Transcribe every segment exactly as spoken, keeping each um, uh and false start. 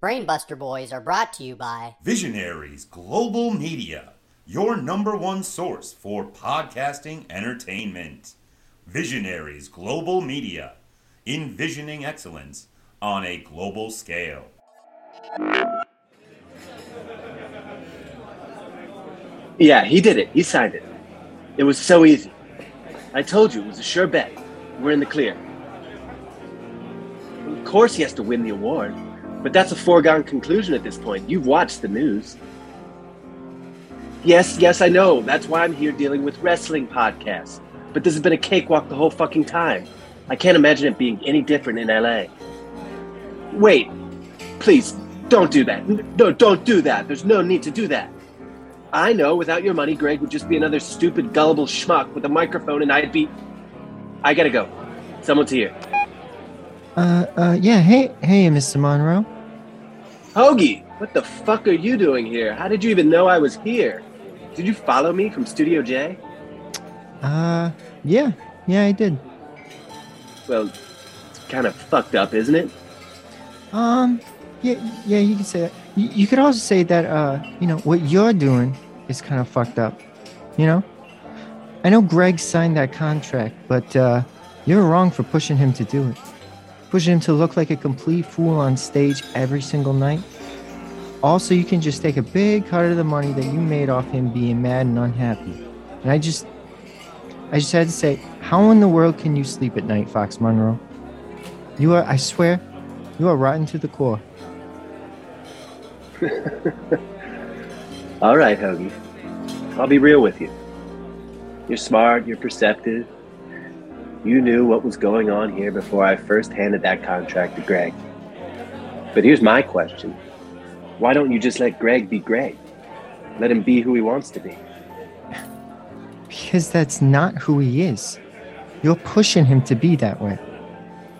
Brainbuster Boys are brought to you by Visionaries Global Media, your number one source for podcasting entertainment. Visionaries Global Media, envisioning excellence on a global scale. Yeah, he did it. He signed it. It was so easy. I told you it was a sure bet. We're in the clear. Of course he has to win the award. But that's a foregone conclusion at this point. You've watched the news. Yes, yes, I know. That's why I'm here dealing with wrestling podcasts. But this has been a cakewalk the whole fucking time. I can't imagine it being any different in L A. Wait, please, don't do that. No, don't do that. There's no need to do that. I know without your money, Greg would just be another stupid, gullible schmuck with a microphone and I'd be... I gotta go. Someone's here. Uh, uh, yeah, hey, hey, Mister Monroe. Hoagie, what the fuck are you doing here? How did you even know I was here? Did you follow me from Studio J? Uh, yeah, yeah, I did. Well, it's kind of fucked up, isn't it? Um, yeah, yeah, you could say that. You, you could also say that, uh, you know, what you're doing is kind of fucked up, you know? I know Greg signed that contract, but, uh, you're wrong for pushing him to do it. Pushing him to look like a complete fool on stage every single night. Also, you can just take a big cut of the money that you made off him being mad and unhappy. And I just, I just had to say, how in the world can you sleep at night, Fox Monroe? You are, I swear, you are rotten to the core. All right, Hoagie. I'll be real with you. You're smart, you're perceptive. You knew what was going on here before I first handed that contract to Greg. But here's my question. Why don't you just let Greg be Greg? Let him be who he wants to be. Because that's not who he is. You're pushing him to be that way.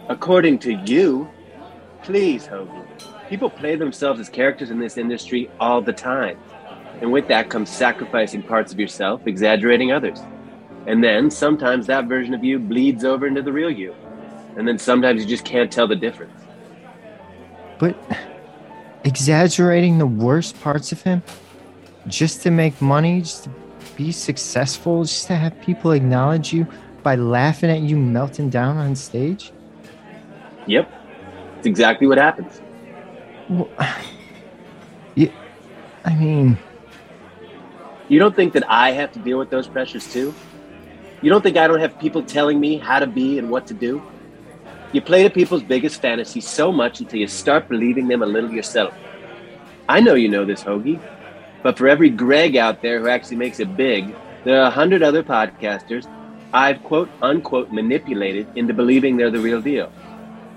According to you, please, Hoagie. People play themselves as characters in this industry all the time. And with that comes sacrificing parts of yourself, exaggerating others. And then sometimes that version of you bleeds over into the real you. And then sometimes you just can't tell the difference. But exaggerating the worst parts of him just to make money, just to be successful, just to have people acknowledge you by laughing at you melting down on stage? Yep. It's exactly what happens. Well, yeah, I mean... You don't think that I have to deal with those pressures too? You don't think I don't have people telling me how to be and what to do? You play to people's biggest fantasies so much until you start believing them a little yourself. I know you know this, Hoagie, but for every Greg out there who actually makes it big, there are a hundred other podcasters I've quote unquote manipulated into believing they're the real deal.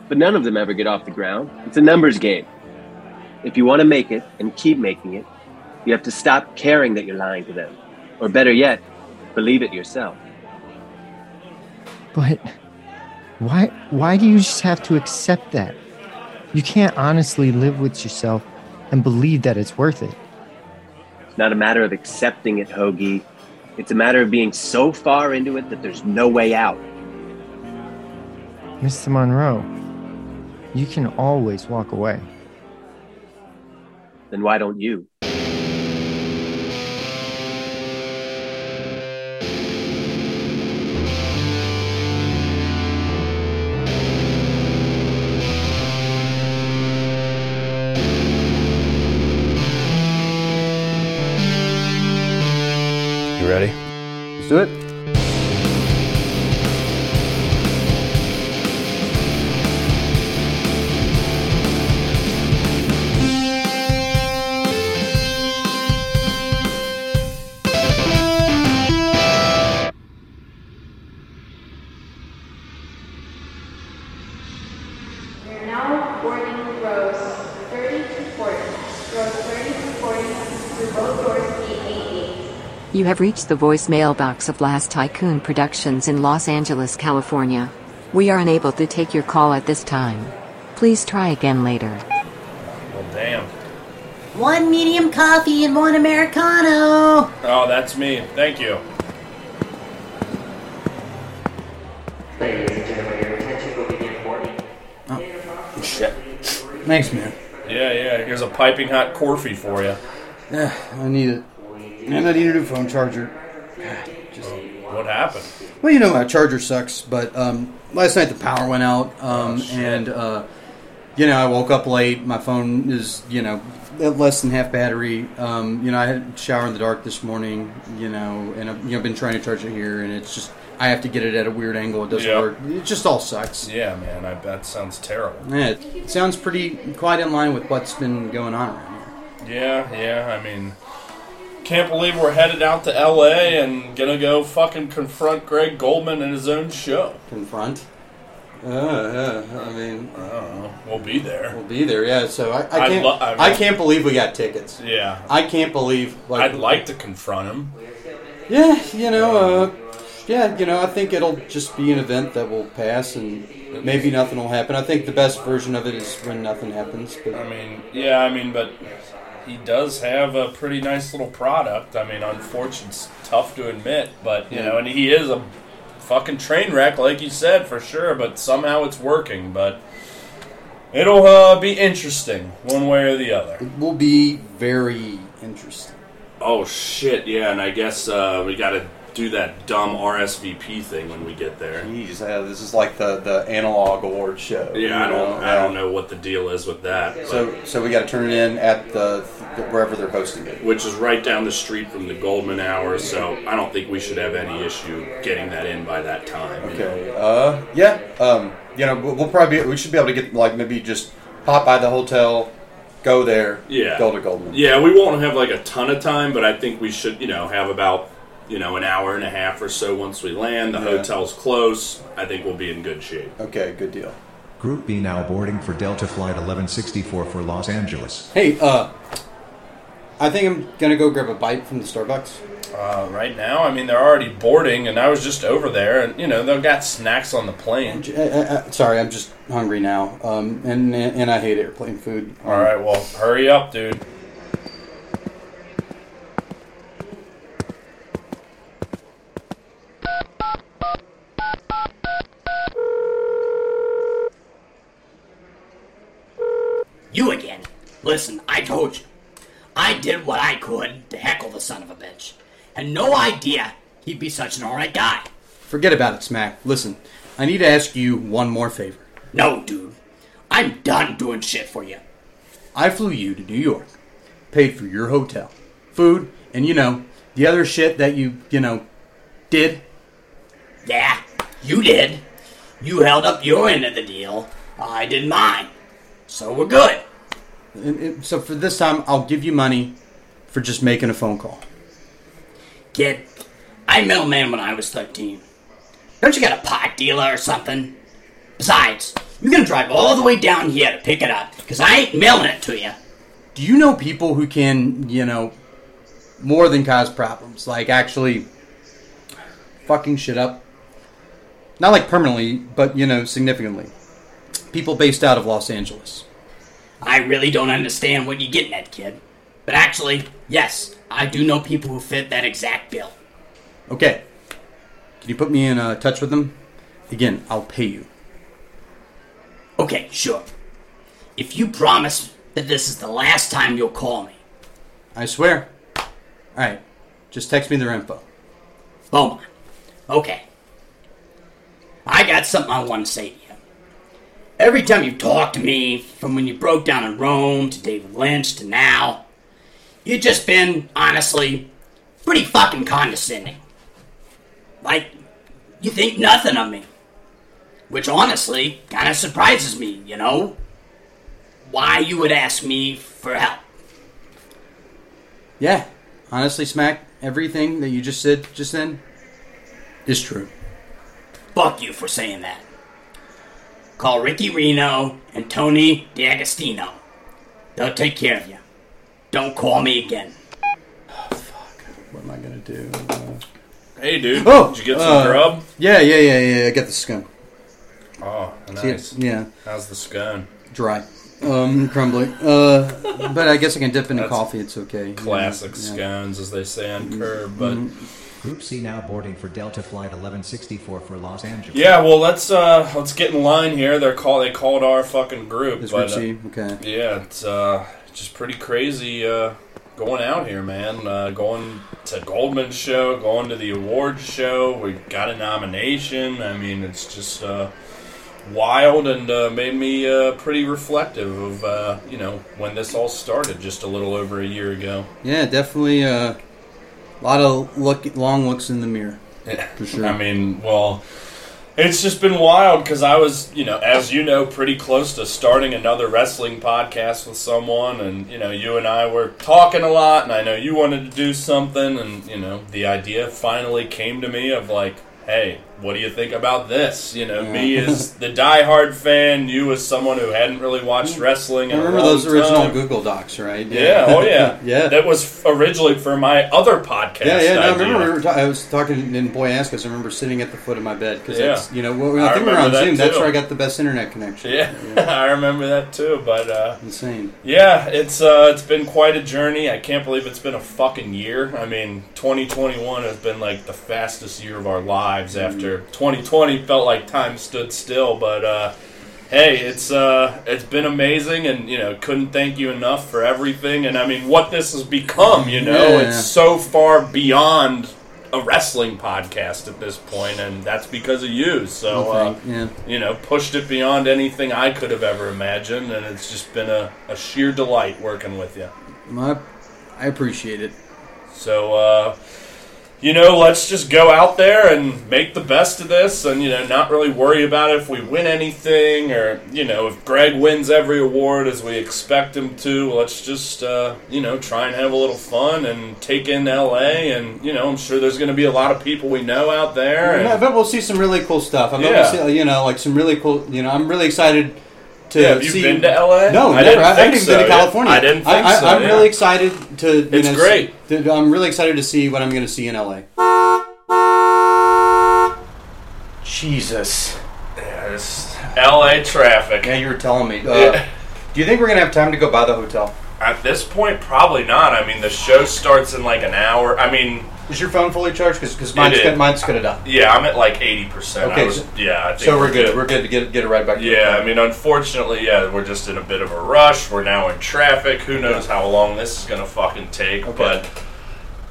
But none of them ever get off the ground. It's a numbers game. If you want to make it and keep making it, you have to stop caring that you're lying to them. Or better yet, believe it yourself. But why why do you just have to accept that? You can't honestly live with yourself and believe that it's worth it. It's not a matter of accepting it, Hoagie. It's a matter of being so far into it that there's no way out. Mister Monroe, you can always walk away. Then why don't you? Ready? Let's do it. We are now boarding rows thirty to forty. Rows thirty to forty through both doors eight eight eight. You have reached the voicemail box of Last Tycoon Productions in Los Angeles, California. We are unable to take your call at this time. Please try again later. Well, damn. One medium coffee and one Americano. Oh, that's me. Thank you. Ladies and gentlemen, your attention will begin boarding. Oh, shit. Thanks, man. Yeah, yeah. Here's a piping hot Corfee for you. Yeah, I need it. And I needed a phone charger. Just, well, what happened? Well, you know, my charger sucks, but um, last night the power went out, um, oh, and, uh, you know, I woke up late. My phone is, you know, less than half battery. Um, you know, I had a shower in the dark this morning, you know, and I've you know, been trying to charge it here, and it's just, I have to get it at a weird angle. It doesn't yep. work. It just all sucks. Yeah, man, I, that sounds terrible. Yeah, it sounds pretty quite in line with what's been going on around here. Yeah, yeah, I mean, can't believe we're headed out to L A and gonna go fucking confront Greg Goldman in his own show. Confront? Uh, yeah, I mean, I don't know. We'll be there. We'll be there, yeah. So I, I can't. Lo- I, mean, I can't believe we got tickets. Yeah. I can't believe. Like, I'd like to confront him. Yeah, you know. Uh, Yeah, you know, I think it'll just be an event that will pass, and maybe nothing will happen. I think the best version of it is when nothing happens. But I mean, yeah, I mean, but he does have a pretty nice little product. I mean, unfortunately, it's tough to admit, but, you yeah. know, and he is a fucking train wreck, like you said, for sure, but somehow it's working, but it'll uh, be interesting one way or the other. It will be very interesting. Oh, shit, yeah, and I guess uh, we got to do that dumb R S V P thing when we get there. Jeez, uh, this is like the, the analog award show. Yeah, I don't know? I don't know what the deal is with that. So but. so we got to turn it in at the, the wherever they're hosting it, which is right down the street from the Goldman Hour. So I don't think we should have any issue getting that in by that time. Okay. You know? Uh, yeah. Um, you know, we'll probably be, we should be able to get like maybe just pop by the hotel. Go there. Yeah. Go to Goldman. Yeah, we won't have like a ton of time, but I think we should, you know, have about. You know, an hour and a half or so once we land. The yeah. hotel's close. I think we'll be in good shape. Okay, good deal. Group B now boarding for Delta Flight eleven sixty-four for Los Angeles. Hey, uh, I think I'm going to go grab a bite from the Starbucks. Uh, right now? I mean, they're already boarding, and I was just over there, and, you know, they've got snacks on the plane. I, I, I, sorry, I'm just hungry now, um, and, and I hate airplane food. Um, All right, well, hurry up, dude. You again. Listen, I told you. I did what I could to heckle the son of a bitch. And no idea he'd be such an alright guy. Forget about it, Smack. Listen, I need to ask you one more favor. No, dude. I'm done doing shit for you. I flew you to New York. Paid for your hotel. Food, and you know, the other shit that you, you know, did. Yeah, you did. You held up your end of the deal. I did mine. So we're good. And, and so for this time, I'll give you money for just making a phone call. Kid, I middleman when I was thirteen. Don't you got a pot dealer or something? Besides, you're going to drive all the way down here to pick it up, because I ain't mailing it to you. Do you know people who can, you know, more than cause problems? Like, actually fucking shit up? Not like permanently, but, you know, significantly. People based out of Los Angeles. I really don't understand what you're getting at, kid. But actually, yes, I do know people who fit that exact bill. Okay. Can you put me in uh, touch with them? Again, I'll pay you. Okay, sure. If you promise that this is the last time you'll call me. I swear. All right. Just text me their info. Beaumont. Okay. I got something I want to say to you. Every time you talk to me, from when you broke down in Rome to David Lynch to now, you've just been, honestly, pretty fucking condescending. Like, you think nothing of me. Which, honestly, kind of surprises me, you know? Why you would ask me for help. Yeah, honestly, Smack, everything that you just said just then is true. Fuck you for saying that. Call Ricky Reno and Tony D'Agostino. They'll take care of you. Don't call me again. Oh, fuck. What am I going to do? Uh... Hey, dude. Oh, did you get some uh, grub? Yeah, yeah, yeah, yeah. I got the scone. Oh, nice. See, yeah. How's the scone? Dry. Um, crumbly. Uh, but I guess I can dip into That's coffee. It's okay. Classic yeah. scones, as they say on Curb. But mm-hmm. Group C now boarding for Delta Flight eleven sixty-four for Los Angeles. Yeah, well, let's uh, let's get in line here. They're call they called our fucking group. This but, Group C. Uh, okay. Yeah, it's uh, just pretty crazy. Uh, Going out here, man. Uh, going to Goldman's show, going to the awards show. We got a nomination. I mean, it's just uh, wild and uh, made me uh, pretty reflective of, uh, you know, when this all started just a little over a year ago. Yeah, definitely uh, a lot of look, long looks in the mirror. Yeah. For sure. I mean, well... It's just been wild because I was, you know, as you know, pretty close to starting another wrestling podcast with someone, and you know, you and I were talking a lot, and I know you wanted to do something, and you know, the idea finally came to me of like, hey, what do you think about this? You know, yeah. me as the diehard fan, you as someone who hadn't really watched wrestling. I remember in a long those original time. Google Docs, right? Yeah, yeah. oh yeah, yeah. That was originally for my other podcast. Yeah, yeah. No, I remember we were ta- I was talking in Boyascos. I remember sitting at the foot of my bed because yeah. you know, well, I think we were on that Zoom. Too. That's where I got the best internet connection. Yeah, yeah. I remember that too. But uh, insane. Yeah, it's uh, it's been quite a journey. I can't believe it's been a fucking year. I mean, twenty twenty-one has been like the fastest year of our lives mm-hmm. after. twenty twenty felt like time stood still, but uh, hey, it's uh, it's been amazing, and you know, couldn't thank you enough for everything. And I mean, what this has become, you know, yeah. it's so far beyond a wrestling podcast at this point, and that's because of you. So, uh, yeah. you know, pushed it beyond anything I could have ever imagined, and it's just been a, a sheer delight working with you. I, I appreciate it. So. Uh, You know, let's just go out there and make the best of this and, you know, not really worry about if we win anything or, you know, if Greg wins every award as we expect him to, let's just, uh, you know, try and have a little fun and take in L A and, you know, I'm sure there's going to be a lot of people we know out there. And, I bet we'll see some really cool stuff. I bet yeah. we'll see, you know, like some really cool, you know, I'm really excited to yeah, have you see. Been to L A? No, I never. I haven't even so. been to California. I didn't think I, I, so. I'm yeah. really excited to. You it's know, great. See, to, I'm really excited to see what I'm going to see in L A. Jesus. Yeah, this L A traffic. Yeah, you were telling me. Uh, yeah. Do you think we're going to have time to go by the hotel? At this point, probably not. I mean, the show starts in like an hour. I mean. Is your phone fully charged? Because mine's, mine's gonna die. Yeah, I'm at like eighty percent. Okay, I was, so, yeah, I think so we're, we're good. good. We're good to get get it right back. Yeah, I mean, unfortunately, yeah, we're just in a bit of a rush. We're now in traffic. Who knows how long this is gonna fucking take? Okay. But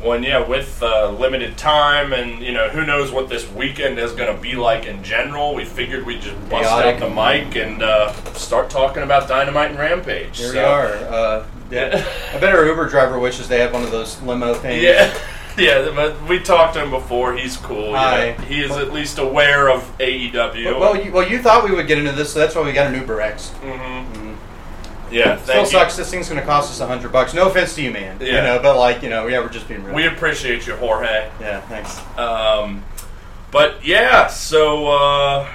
when yeah, with uh, limited time, and you know, who knows what this weekend is gonna be like in general. We figured we'd just bust Chaotic. out the mic and uh, start talking about Dynamite and Rampage. There so. we are. Uh, yeah, I bet our Uber driver wishes they had one of those limo things. Yeah. Yeah, but we talked to him before. He's cool. Hi. Yeah. He is well, at least aware of A E W. Well, well you, well, you thought we would get into this, so that's why we got an Uber X. Mm-hmm. Mm-hmm. Yeah, thank Still you. sucks. This thing's going to cost us a hundred bucks. No offense to you, man. Yeah. You know, but like, you know, yeah, we're just being real. We appreciate you, Jorge. Yeah, thanks. Um, but yeah, so uh,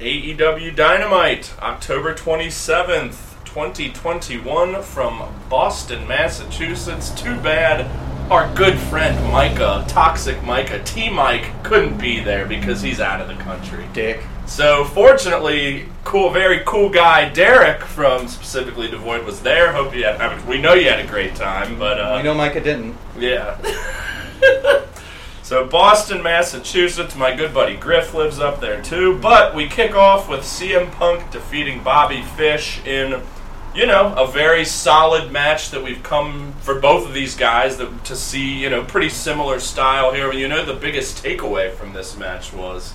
A E W Dynamite, October twenty-seventh, twenty twenty-one, from Boston, Massachusetts. Too bad. Our good friend Micah, Toxic Micah, T-Mike, couldn't be there because he's out of the country. Dick. So fortunately, cool, very cool guy Derek from specifically Devoid was there. Hope you had. I mean, we know you had a great time, but uh, we know Micah didn't. Yeah. So Boston, Massachusetts. My good buddy Griff lives up there too. But we kick off with C M Punk defeating Bobby Fish in. You know, a very solid match that we've come for both of these guys that, to see, you know, pretty similar style here. You know, the biggest takeaway from this match was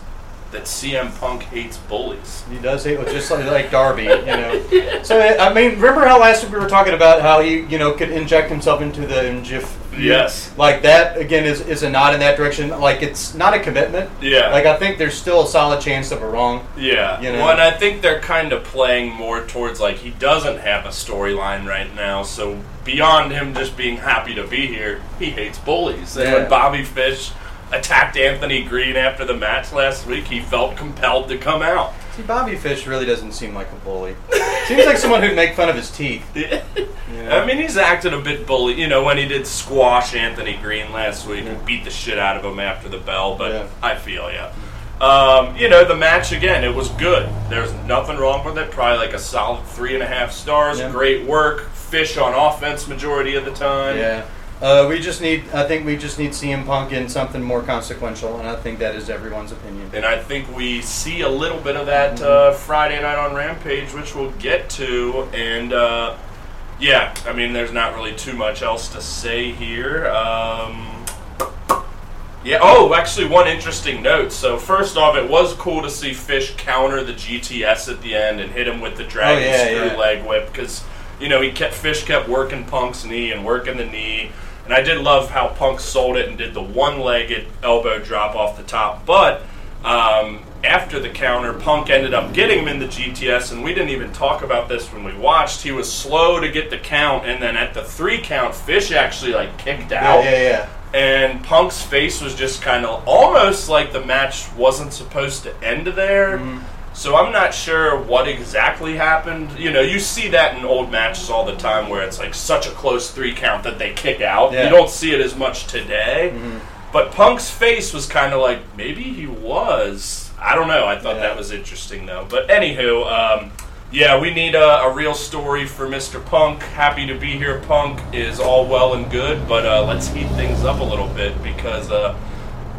that C M Punk hates bullies. He does hate, well, just like, like Darby, you know. Yeah. So, I mean, remember how last week we were talking about how he, you know, could inject himself into the M J F? Yes. Like, that, again, is, is a nod in that direction. Like, it's not a commitment. Yeah. Like, I think there's still a solid chance that we're wrong. Yeah. You know? Well, and I think they're kind of playing more towards, like, he doesn't have a storyline right now, so beyond him just being happy to be here, he hates bullies. And yeah. when Bobby Fish attacked Anthony Green after the match last week, he felt compelled to come out. See, Bobby Fish really doesn't seem like a bully. Seems like someone who'd make fun of his teeth. Yeah. I mean, he's acted a bit bully. You know, when he did squash Anthony Green last week yeah. and beat the shit out of him after the bell, but yeah. I feel ya. Um, you know, the match, again, it was good. There's nothing wrong with it. Probably like a solid three and a half stars. Yeah. Great work. Fish on offense majority of the time. Yeah. Uh, we just need, I think we just need C M Punk in something more consequential, and I think that is everyone's opinion. And I think we see a little bit of that mm-hmm. uh, Friday night on Rampage, which we'll get to. And, uh, yeah, I mean, there's not really too much else to say here. Um, yeah, oh, actually, one interesting note. So, first off, it was cool to see Fish counter the G T S at the end and hit him with the dragon oh, yeah, screw yeah. leg whip, because, you know, he kept Fish kept working Punk's knee and working the knee. And I did love how Punk sold it and did the one-legged elbow drop off the top. But um, after the counter, Punk ended up getting him in the G T S, and we didn't even talk about this when we watched. He was slow to get the count, and then at the three count, Fish actually, like, kicked out. Yeah, yeah, yeah. And Punk's face was just kind of almost like the match wasn't supposed to end there. Mm-hmm. So I'm not sure what exactly happened. You know, you see that in old matches all the time where it's like such a close three count that they kick out. Yeah. You don't see it as much today. Mm-hmm. But Punk's face was kind of like, maybe he was. I don't know. I thought yeah. that was interesting, though. But anywho, um, yeah, we need a, a real story for Mister Punk. Happy to be here, Punk, is all well and good. But uh, let's heat things up a little bit because... Uh,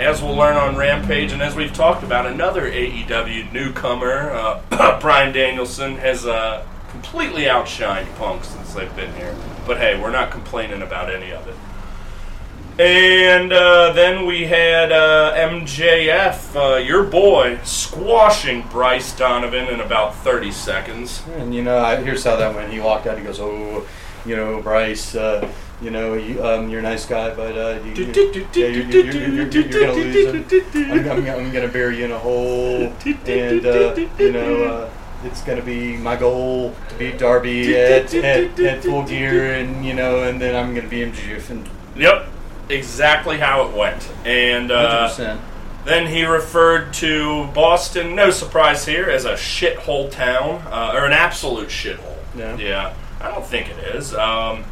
as we'll learn on Rampage, and as we've talked about, another A E W newcomer, uh, Bryan Danielson, has uh, completely outshined Punk since they've been here. But hey, we're not complaining about any of it. And uh, then we had uh, M J F, uh, your boy, squashing Bryce Donovan in about thirty seconds. And, you know, here's how that went. He walked out, he goes, oh, you know, Bryce... Uh, You know, you, um, you're a nice guy, but uh, you, you're, yeah, you're, you're, you're, you're, you're gonna lose him. I'm, I'm, I'm gonna bury you in a hole, and uh, you know, uh, it's gonna be my goal to beat Darby at, at, at Full Gear, and you know, and then I'm gonna be M J F. Yep, exactly how it went, and uh, one hundred percent. Then he referred to Boston, no surprise here, as a shithole town, uh, or an absolute shithole. Yeah. yeah, I don't think it is. Um,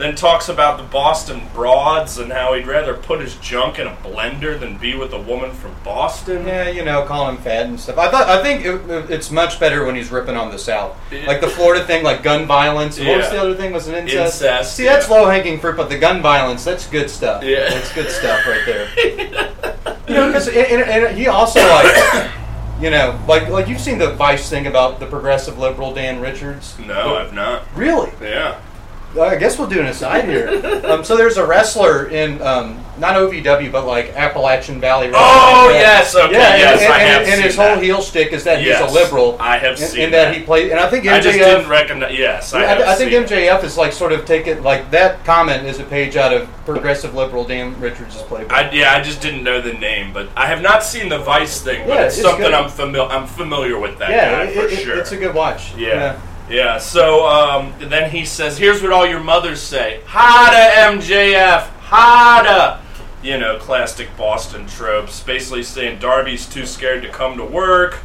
Then talks about the Boston broads and how he'd rather put his junk in a blender than be with a woman from Boston. Yeah, you know, call him fat and stuff. I thought I think it, it's much better when he's ripping on the South, it, like the Florida thing, like gun violence. Yeah. What was the other thing? Was an incest? Incest. See, yeah. That's low hanging fruit, but the gun violence, that's good stuff. Yeah, that's good stuff right there. You know, because and, and he also like. You know, like like you've seen the Vice thing about the progressive liberal Dan Richards. No, but, I've not. Really? Yeah. I guess we'll do an aside here. Um, so there's a wrestler in, um, not O V W, but like Appalachian Valley. Right? Oh, like yes. Okay, yeah, yes, and, and, I have and, seen And his that. whole heel shtick is that yes, he's a liberal. I have and, seen and that. And that he played, and I think M J F... I just didn't recognize, yes, I, I have I think seen M J F that. Is like sort of taken, like that comment is a page out of Progressive Liberal Dan Richards' playbook. I, yeah, I just didn't know the name, but I have not seen the Vice thing, but yeah, it's, it's something good. I'm familiar I'm familiar with that yeah, guy, it, for it, sure. It's a good watch. Yeah. yeah. Yeah, so um, then he says, here's what all your mothers say. Hada, M J F, hada. You know, classic Boston tropes. Basically saying Darby's too scared to come to work,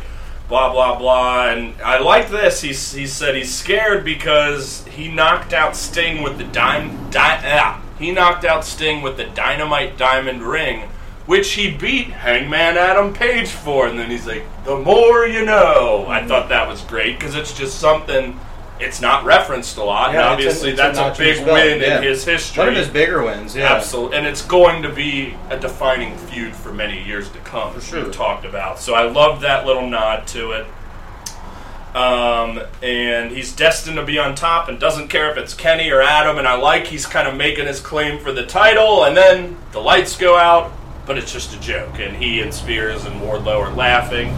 blah, blah, blah. And I like this. He, he said he's scared because he knocked out Sting with the dime, di- ah, he knocked out Sting with the Dynamite Diamond Ring, which he beat Hangman Adam Page for. And then he's like, the more you know. I thought that was great, because it's just something, it's not referenced a lot, yeah, and obviously it's a, it's that's a, a big win yeah. in his history. One of his bigger wins, yeah. Absolutely, and it's going to be a defining feud for many years to come, for sure. We've talked about. So I love that little nod to it. Um, and he's destined to be on top and doesn't care if it's Kenny or Adam, and I like he's kind of making his claim for the title, and then the lights go out, but it's just a joke, and he and Spears and Wardlow are laughing.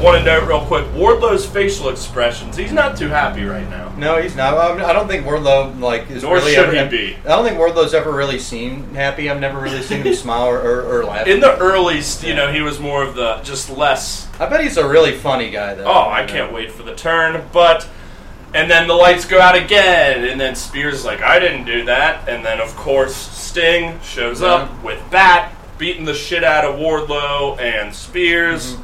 Want to note real quick, Wardlow's facial expressions, he's not too happy right now. No, he's not. I don't think Wardlow, like, is Nor really... Nor should ever, he be. I don't think Wardlow's ever really seen happy. I've never really seen him smile or, or, or laugh. In the early, you know, he was more of the just less... I bet he's a really funny guy, though. Oh, I can't wait for the turn, but... And then the lights go out again, and then Spears is like, I didn't do that. And then, of course, Sting shows yeah. up with that, beating the shit out of Wardlow and Spears. Mm-hmm.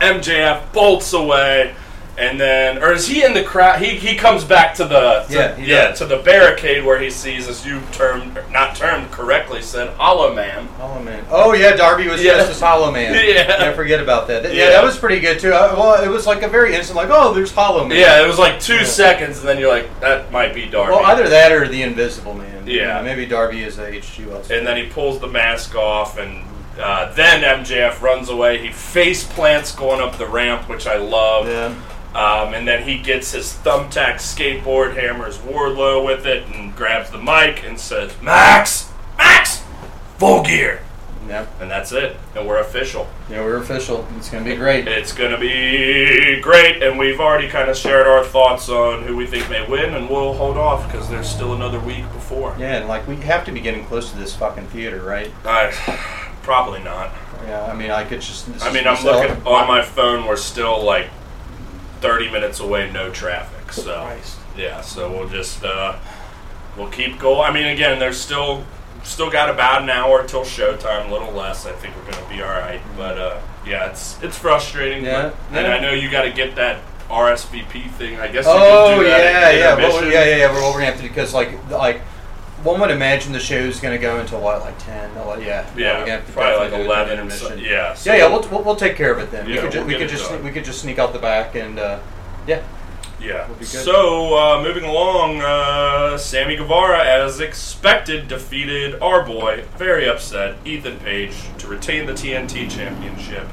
M J F bolts away, And then, or is he in the crowd? He he comes back to the to, yeah yeah does. to the barricade where he sees, as you termed not termed correctly said, Hollow Man. Hollow Man. Oh yeah, Darby was yeah. just as Hollow Man. Yeah. yeah, forget about that. Yeah, yeah, that was pretty good too. I, well, it was like a very instant, like oh, there's Hollow Man. Yeah, it was like two yeah. seconds, and then you're like, that might be Darby. Well, either that or the Invisible Man. Yeah, you know, maybe Darby is the H G Wells. And then he pulls the mask off and. Uh, then M J F runs away. He face plants going up the ramp, which I love. Yeah. Um, and then he gets his thumbtack skateboard, hammers Wardlow with it, and grabs the mic and says, Max! Max! Full gear! Yeah. And that's it. And we're official. Yeah, we're official. It's going to be great. It's going to be great. And we've already kind of shared our thoughts on who we think may win, and we'll hold off because there's still another week before. Yeah, and like we have to be getting close to this fucking theater, right? I... Probably not. Yeah, I mean, I could just... I mean, I'm looking on my phone. We're still, like, thirty minutes away, no traffic. So Christ. Yeah, so we'll just... Uh, we'll keep going. I mean, again, there's still... Still got about an hour till showtime, a little less. I think we're going to be all right. But, uh, yeah, it's it's frustrating. Yeah. But, and yeah. I know you got to get that R S V P thing. I guess you oh, could do that. Oh, yeah, yeah. Well, yeah, yeah, yeah. We're going to have to... Because, like... like one would imagine the show's going to go until what, like ten? Like, yeah, yeah, well, we probably like eleven. Intermission. So, yeah, so yeah, yeah. We'll, we'll we'll take care of it then. Yeah, we could ju- we'll we could just done. we could just sneak out the back and uh, yeah, yeah. We'll be good. So uh, moving along, uh, Sammy Guevara, as expected, defeated our boy, very upset, Ethan Page, to retain the T N T Championship.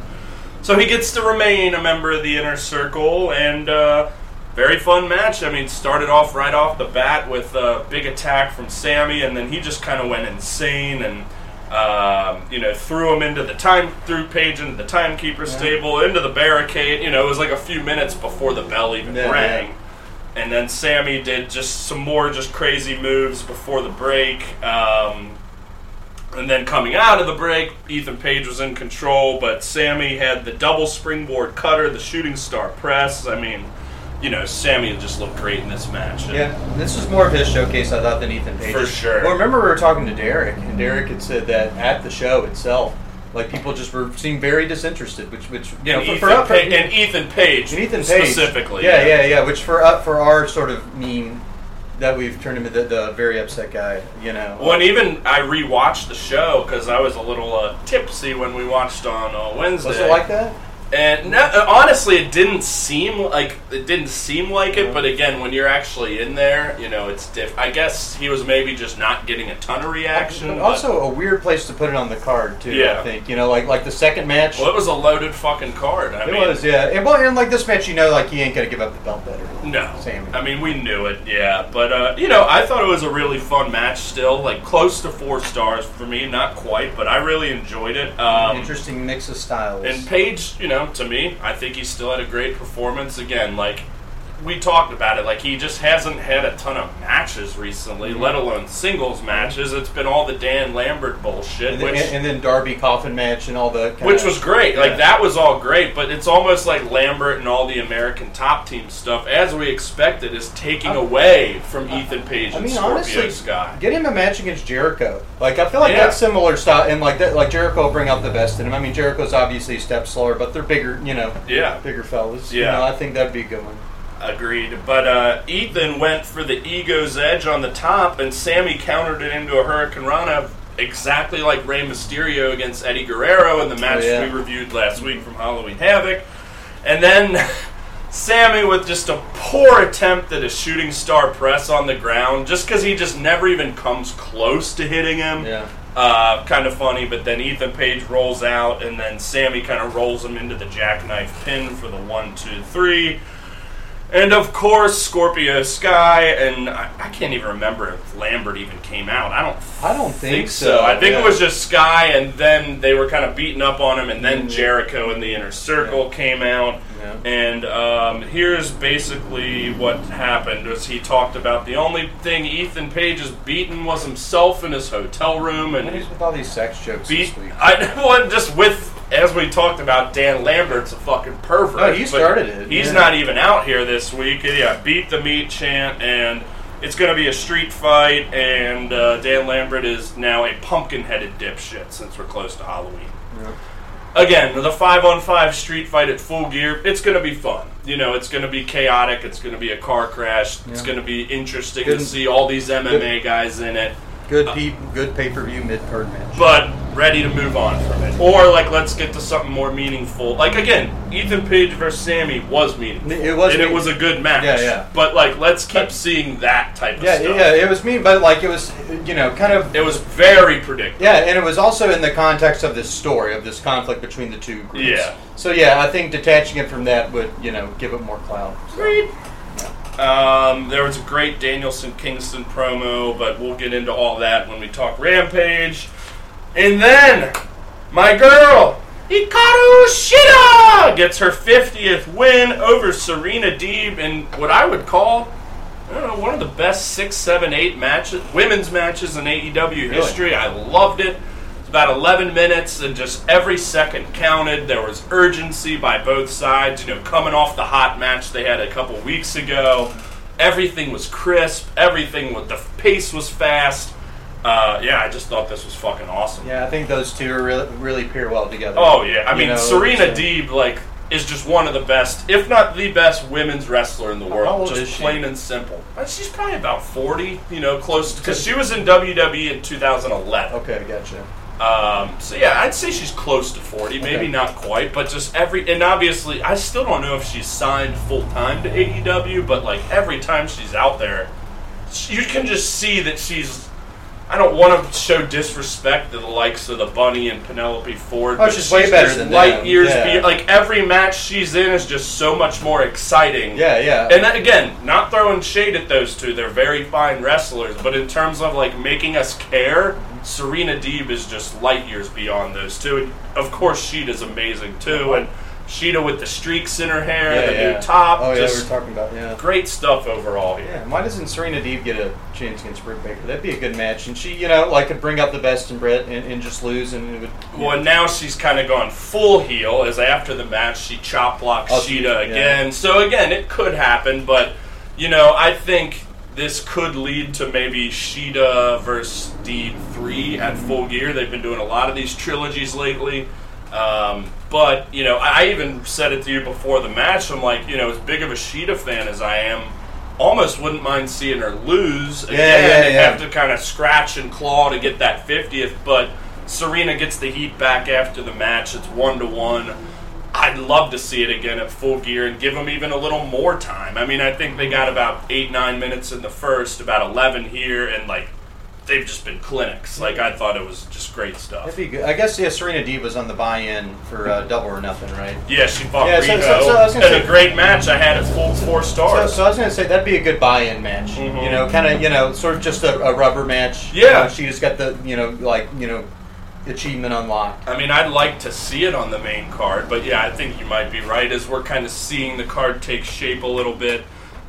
So he gets to remain a member of the Inner Circle and. Uh, Very fun match. I mean, started off right off the bat with a big attack from Sammy, and then he just kind of went insane and, uh, you know, threw him into the time, threw Paige into the timekeeper's yeah. table, into the barricade. You know, it was like a few minutes before the bell even yeah, rang. Yeah. And then Sammy did just some more just crazy moves before the break. Um, and then coming out of the break, Ethan Page was in control, but Sammy had the double springboard cutter, the shooting star press. I mean... You know, Sammy just looked great in this match. And yeah, this was more of his showcase, I thought, than Ethan Page. For sure. Well, remember we were talking to Derek, and Derek had said that at the show itself, like, people just were seemed very disinterested, which, which you know, Ethan for, for up, Page, and Ethan Page and Ethan Page specifically. Yeah, yeah, yeah, yeah, which for up for our sort of meme that we've turned him into the, the very upset guy, you know. Well, and even I rewatched the show because I was a little uh, tipsy when we watched on uh, Wednesday. Was it like that? And no, honestly, it didn't seem like it didn't seem like it. But again, when you're actually in there, you know, it's diff. I guess he was maybe just not getting a ton of reaction. But also, a weird place to put it on the card too. Yeah. I think you know, like like the second match. Well, it was a loaded fucking card. I it mean, was, yeah. And, well, and like this match, you know, like he ain't gonna give up the belt better. No, Sammy. I mean, we knew it. Yeah, but uh, you know, I thought it was a really fun match. Still, like close to four stars for me. Not quite, but I really enjoyed it. Um, Interesting mix of styles. And Paige, you know. To me, I think he still had a great performance. Again, like we talked about it, like he just hasn't had a ton of matches recently, mm-hmm. let alone singles matches. It's been all the Dan Lambert bullshit, and then, which, and then Darby Coffin match and all the, which of, was great. Yeah. Like that was all great, but it's almost like Lambert and all the American Top Team stuff, as we expected, is taking I, away from I, Ethan Page I and mean, Scorpio honestly, Sky. Get him a match against Jericho. Like I feel like yeah. that's similar stuff, and like that, like Jericho will bring out the best in him. I mean, Jericho's obviously a step slower, but they're bigger, you know, yeah, bigger fellas. Yeah, you know, I think that'd be a good one. Agreed. But uh, Ethan went for the ego's edge on the top, and Sammy countered it into a Hurricane Rana, exactly like Rey Mysterio against Eddie Guerrero in the match oh, yeah. we reviewed last week from Halloween Havoc. And then Sammy with just a poor attempt at a shooting star press on the ground, just because he just never even comes close to hitting him. Yeah. Uh, kind of funny, but then Ethan Page rolls out, and then Sammy kind of rolls him into the jackknife pin for the one, two, three. And, of course, Scorpio Sky, and I, I can't even remember if Lambert even came out. I don't I don't think, think so. so. I think yeah. it was just Sky, and then they were kind of beating up on him, and then mm-hmm. Jericho and the Inner Circle yeah. came out. Yeah. And um, here's basically what happened. Was he talked about the only thing Ethan Page is beaten was himself in his hotel room. And what is with all these sex jokes beat, this week? I, well, just with... As we talked about, Dan Lambert's a fucking pervert. Oh, he started it. He's yeah. not even out here this week. Yeah, beat the meat chant, and it's going to be a street fight, and uh, Dan Lambert is now a pumpkin-headed dipshit since we're close to Halloween. Yeah. again, the five on five street fight at Full Gear, it's going to be fun. You know, it's going to be chaotic. It's going to be a car crash. Yeah. It's going to be interesting good, to see all these M M A good, guys in it. Good uh, pe- good pay-per-view mid-card match. But ready to move on from it. Or, like, let's get to something more meaningful. Like, again, Ethan Page versus Sammy was meaningful. It was and mean- it was a good match. Yeah, yeah. But, like, let's keep but, seeing that type of yeah, stuff. Yeah, it was mean, but, like, it was, you know, kind of... It was very predictable. Yeah, and it was also in the context of this story, of this conflict between the two groups. Yeah. So, yeah, I think detaching it from that would, you know, give it more clout. So. Great. Um, there was a great Danielson-Kingston promo, but we'll get into all that when we talk Rampage. And then, my girl, Hikaru Shida, gets her fiftieth win over Serena Deeb in what I would call, I don't know, one of the best six, seven, eight matches, women's matches in A E W history. Really? I loved it. It's about eleven minutes, and just every second counted. There was urgency by both sides. You know, coming off the hot match they had a couple weeks ago, everything was crisp. Everything was, the pace was fast. Uh, yeah, I just thought this was fucking awesome. Yeah, I think those two are really, really pair well together. Oh, yeah. I you mean, know, Serena Deeb, like, is just one of the best, if not the best, women's wrestler in the world. Just plain she? and simple. She's probably about forty, you know, close. Because she was in W W E in two thousand eleven. Okay, gotcha. Um, so, yeah, I'd say she's close to forty. Maybe okay. not quite, but just every... And obviously, I still don't know if she's signed full-time to A E W, but, like, every time she's out there, you can just see that she's... I don't want to show disrespect to the likes of the Bunny and Penelope Ford. Oh, but she's, she's way better than light them. years. Yeah. Be, like every match she's in is just so much more exciting. Yeah, yeah. And that, again, not throwing shade at those two; they're very fine wrestlers. But in terms of like making us care, Serena Deeb is just light years beyond those two. And of course, Sheeta's amazing too, and Shida with the streaks in her hair, yeah, the yeah. new top. Oh, yeah, just we were talking about yeah. great stuff overall here. Yeah, why doesn't Serena Deeb get a chance against Britt Baker? That'd be a good match. And she, you know, like could bring up the best in Britt and, and just lose. And it would, well, and now she's kind of gone full heel, as after the match she chop blocks oh, Shida yeah. again. So, again, it could happen, but, you know, I think this could lead to maybe Shida versus Deeb three at Full Gear. They've been doing a lot of these trilogies lately. Um, but, you know, I even said it to you before the match. I'm like, you know, as big of a Shida fan as I am, almost wouldn't mind seeing her lose again yeah, yeah, and yeah. have to kind of scratch and claw to get that fiftieth. But Serena gets the heat back after the match. It's one to one. I'd love to see it again at Full Gear and give them even a little more time. I mean, I think they got about eight, nine minutes in the first, about eleven here, and, like, they've just been clinics. Like, I thought it was just great stuff. That'd be good. I guess, yeah, Serena Deeb was on the buy-in for uh, Double or Nothing, right? Yeah, she fought yeah, Riho. So, so, so and say, a great match. I had it full four stars. So, so I was going to say, that'd be a good buy-in match. Mm-hmm. You know, kind of, you know, sort of just a, a rubber match. Yeah. You know, she just got the, you know, like, you know, achievement unlocked. I mean, I'd like to see it on the main card, but yeah, I think you might be right, as we're kind of seeing the card take shape a little bit.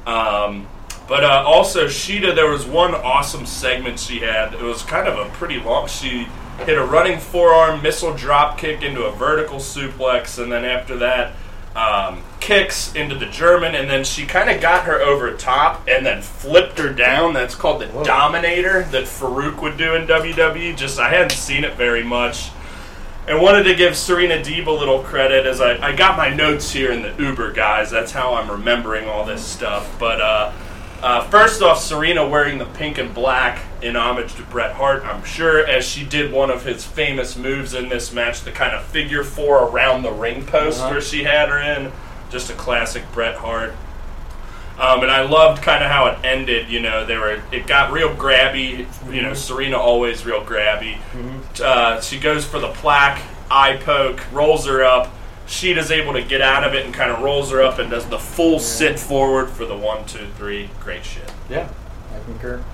Um... But uh, also, Shida, there was one awesome segment she had. It was kind of a pretty long... She hit a running forearm, missile drop kick into a vertical suplex, and then after that, um, kicks into the German, and then she kind of got her over top and then flipped her down. That's called the Whoa. Dominator that Farouk would do in W W E. Just, I hadn't seen it very much. And wanted to give Serena Deeb a little credit, as I, I got my notes here in the Uber, guys. That's how I'm remembering all this stuff. But... uh Uh, first off, Serena wearing the pink and black in homage to Bret Hart, I'm sure, as she did one of his famous moves in this match, the kind of figure four around the ring post uh-huh. where she had her in. Just a classic Bret Hart. Um, and I loved kind of how it ended, you know, they were, it got real grabby, you know, mm-hmm. Serena always real grabby. Mm-hmm. Uh, she goes for the plaque, eye poke, rolls her up. Sheeta's able to get out of it and kind of rolls her up and does the full yeah. sit forward for the one, two, three. Great shit. Yeah, I concur.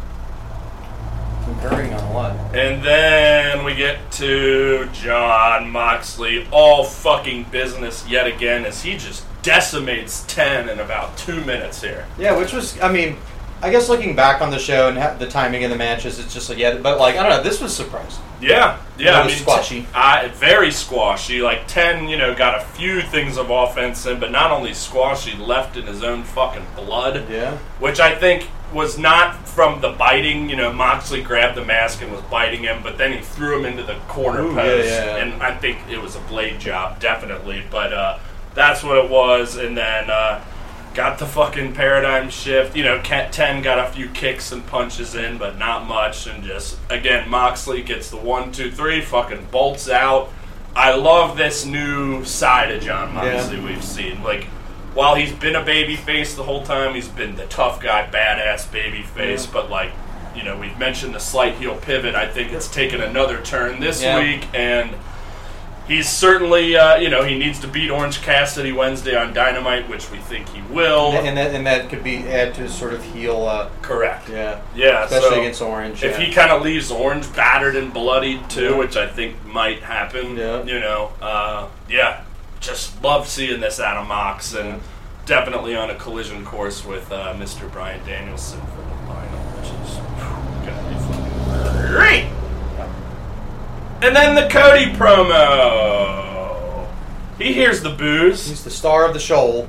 Concurring on a lot. And then we get to Jon Moxley, all fucking business yet again, as he just decimates ten in about two minutes here. Yeah, which was, I mean, I guess looking back on the show and the timing of the matches, it's just like, yeah, but like, I don't know, this was surprising. Yeah, yeah. It was I mean, squashy. T- I, very squashy. Like, ten, you know, got a few things of offense in, but not only squashy, left in his own fucking blood. Yeah. Which I think was not from the biting. You know, Moxley grabbed the mask and was biting him, but then he threw him into the corner Ooh, post. Yeah, yeah. And I think it was a blade job, definitely. But uh, that's what it was. And then uh, got the fucking paradigm shift. You know, Cat ten got a few kicks and punches in, but not much. And just, again, Moxley gets the one, two, three, fucking bolts out. I love this new side of John Moxley yeah. we've seen. Like, while he's been a babyface the whole time, he's been the tough guy, badass babyface. Yeah. But, like, you know, we've mentioned the slight heel pivot. I think it's taken another turn this yeah. week. And he's certainly, uh, you know, he needs to beat Orange Cassidy Wednesday on Dynamite, which we think he will. And that and that could be add to sort of heel up. Correct. Yeah. Yeah. Especially so against Orange. If yeah. he kind of leaves Orange battered and bloodied, too, yeah. which I think might happen, yeah. you know, uh, yeah. Just love seeing this out of Mox, and yeah. definitely on a collision course with uh, Mister Bryan Danielson for the final, which is whew, gonna be fucking great. And then the Cody promo. He hears the boos. He's the star of the shoal.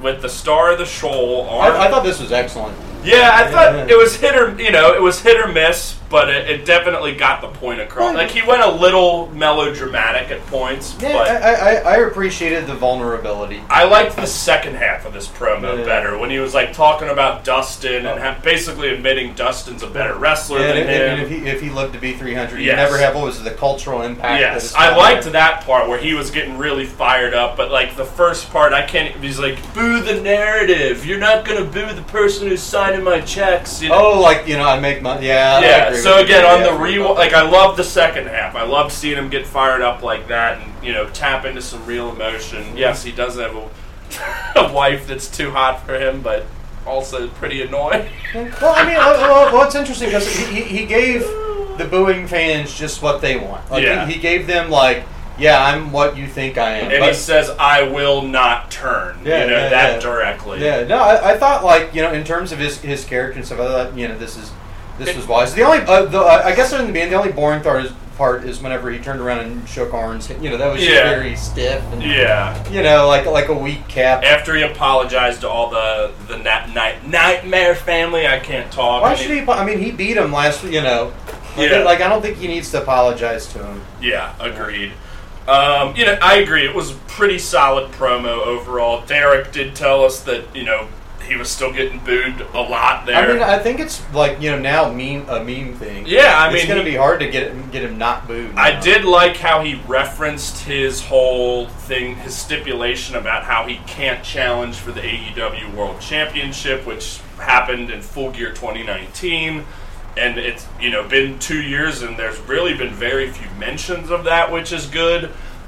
With the star of the shoal on. I, I thought this was excellent. Yeah, I thought yeah. it was hit or you know it was hit or miss, but it, it definitely got the point across. Like, he went a little melodramatic at points. Yeah, but I, I I appreciated the vulnerability. I liked the second half of this promo yeah. better when he was like talking about Dustin oh. and ha- basically admitting Dustin's a better wrestler yeah, than and, him. And if he if he lived to be three hundred, yes. he'd never have what was the cultural impact. Yes, that I liked had. that part where he was getting really fired up. But like the first part, I can't. He's like, boo the narrative. You're not gonna boo the person who signed in my checks, you know? Oh, like, you know, I make money. Yeah, yeah. So again, on the re, like, I love the second half. I love seeing him get fired up like that, and you know, tap into some real emotion. Yes, he does have a, a wife that's too hot for him, but also pretty annoying. Well, I mean, well, well it's interesting because he, he gave the booing fans just what they want. Like, yeah. he, he gave them like. Yeah, I'm what you think I am. And but he says, I will not turn, yeah, you know, yeah, that yeah. directly. Yeah, no, I, I thought, like, you know, in terms of his, his character and stuff, I thought, you know, this is this it, was wise. The only, uh, the, uh, I guess in the beginning, the only boring part is, part is whenever he turned around and shook arms, you know, that was yeah. just very stiff. And, yeah. You know, like like a weak cap. After he apologized to all the, the na- night, nightmare family, I can't talk. Why should he, he, I mean, he beat him last, you know. Like, yeah. like, I don't think he needs to apologize to him. Yeah, agreed. Um, you know, I agree. It was a pretty solid promo overall. Derek did tell us that, you know, he was still getting booed a lot there. I mean, I think it's like, you know, now meme, a meme thing. Yeah, I mean. It's going to be hard to get him, get him not booed. Now. I did like how he referenced his whole thing, his stipulation about how he can't challenge for the A E W World Championship, which happened in Full Gear twenty nineteen. And it's, you know, been two years and there's really been very few mentions of that, which is good.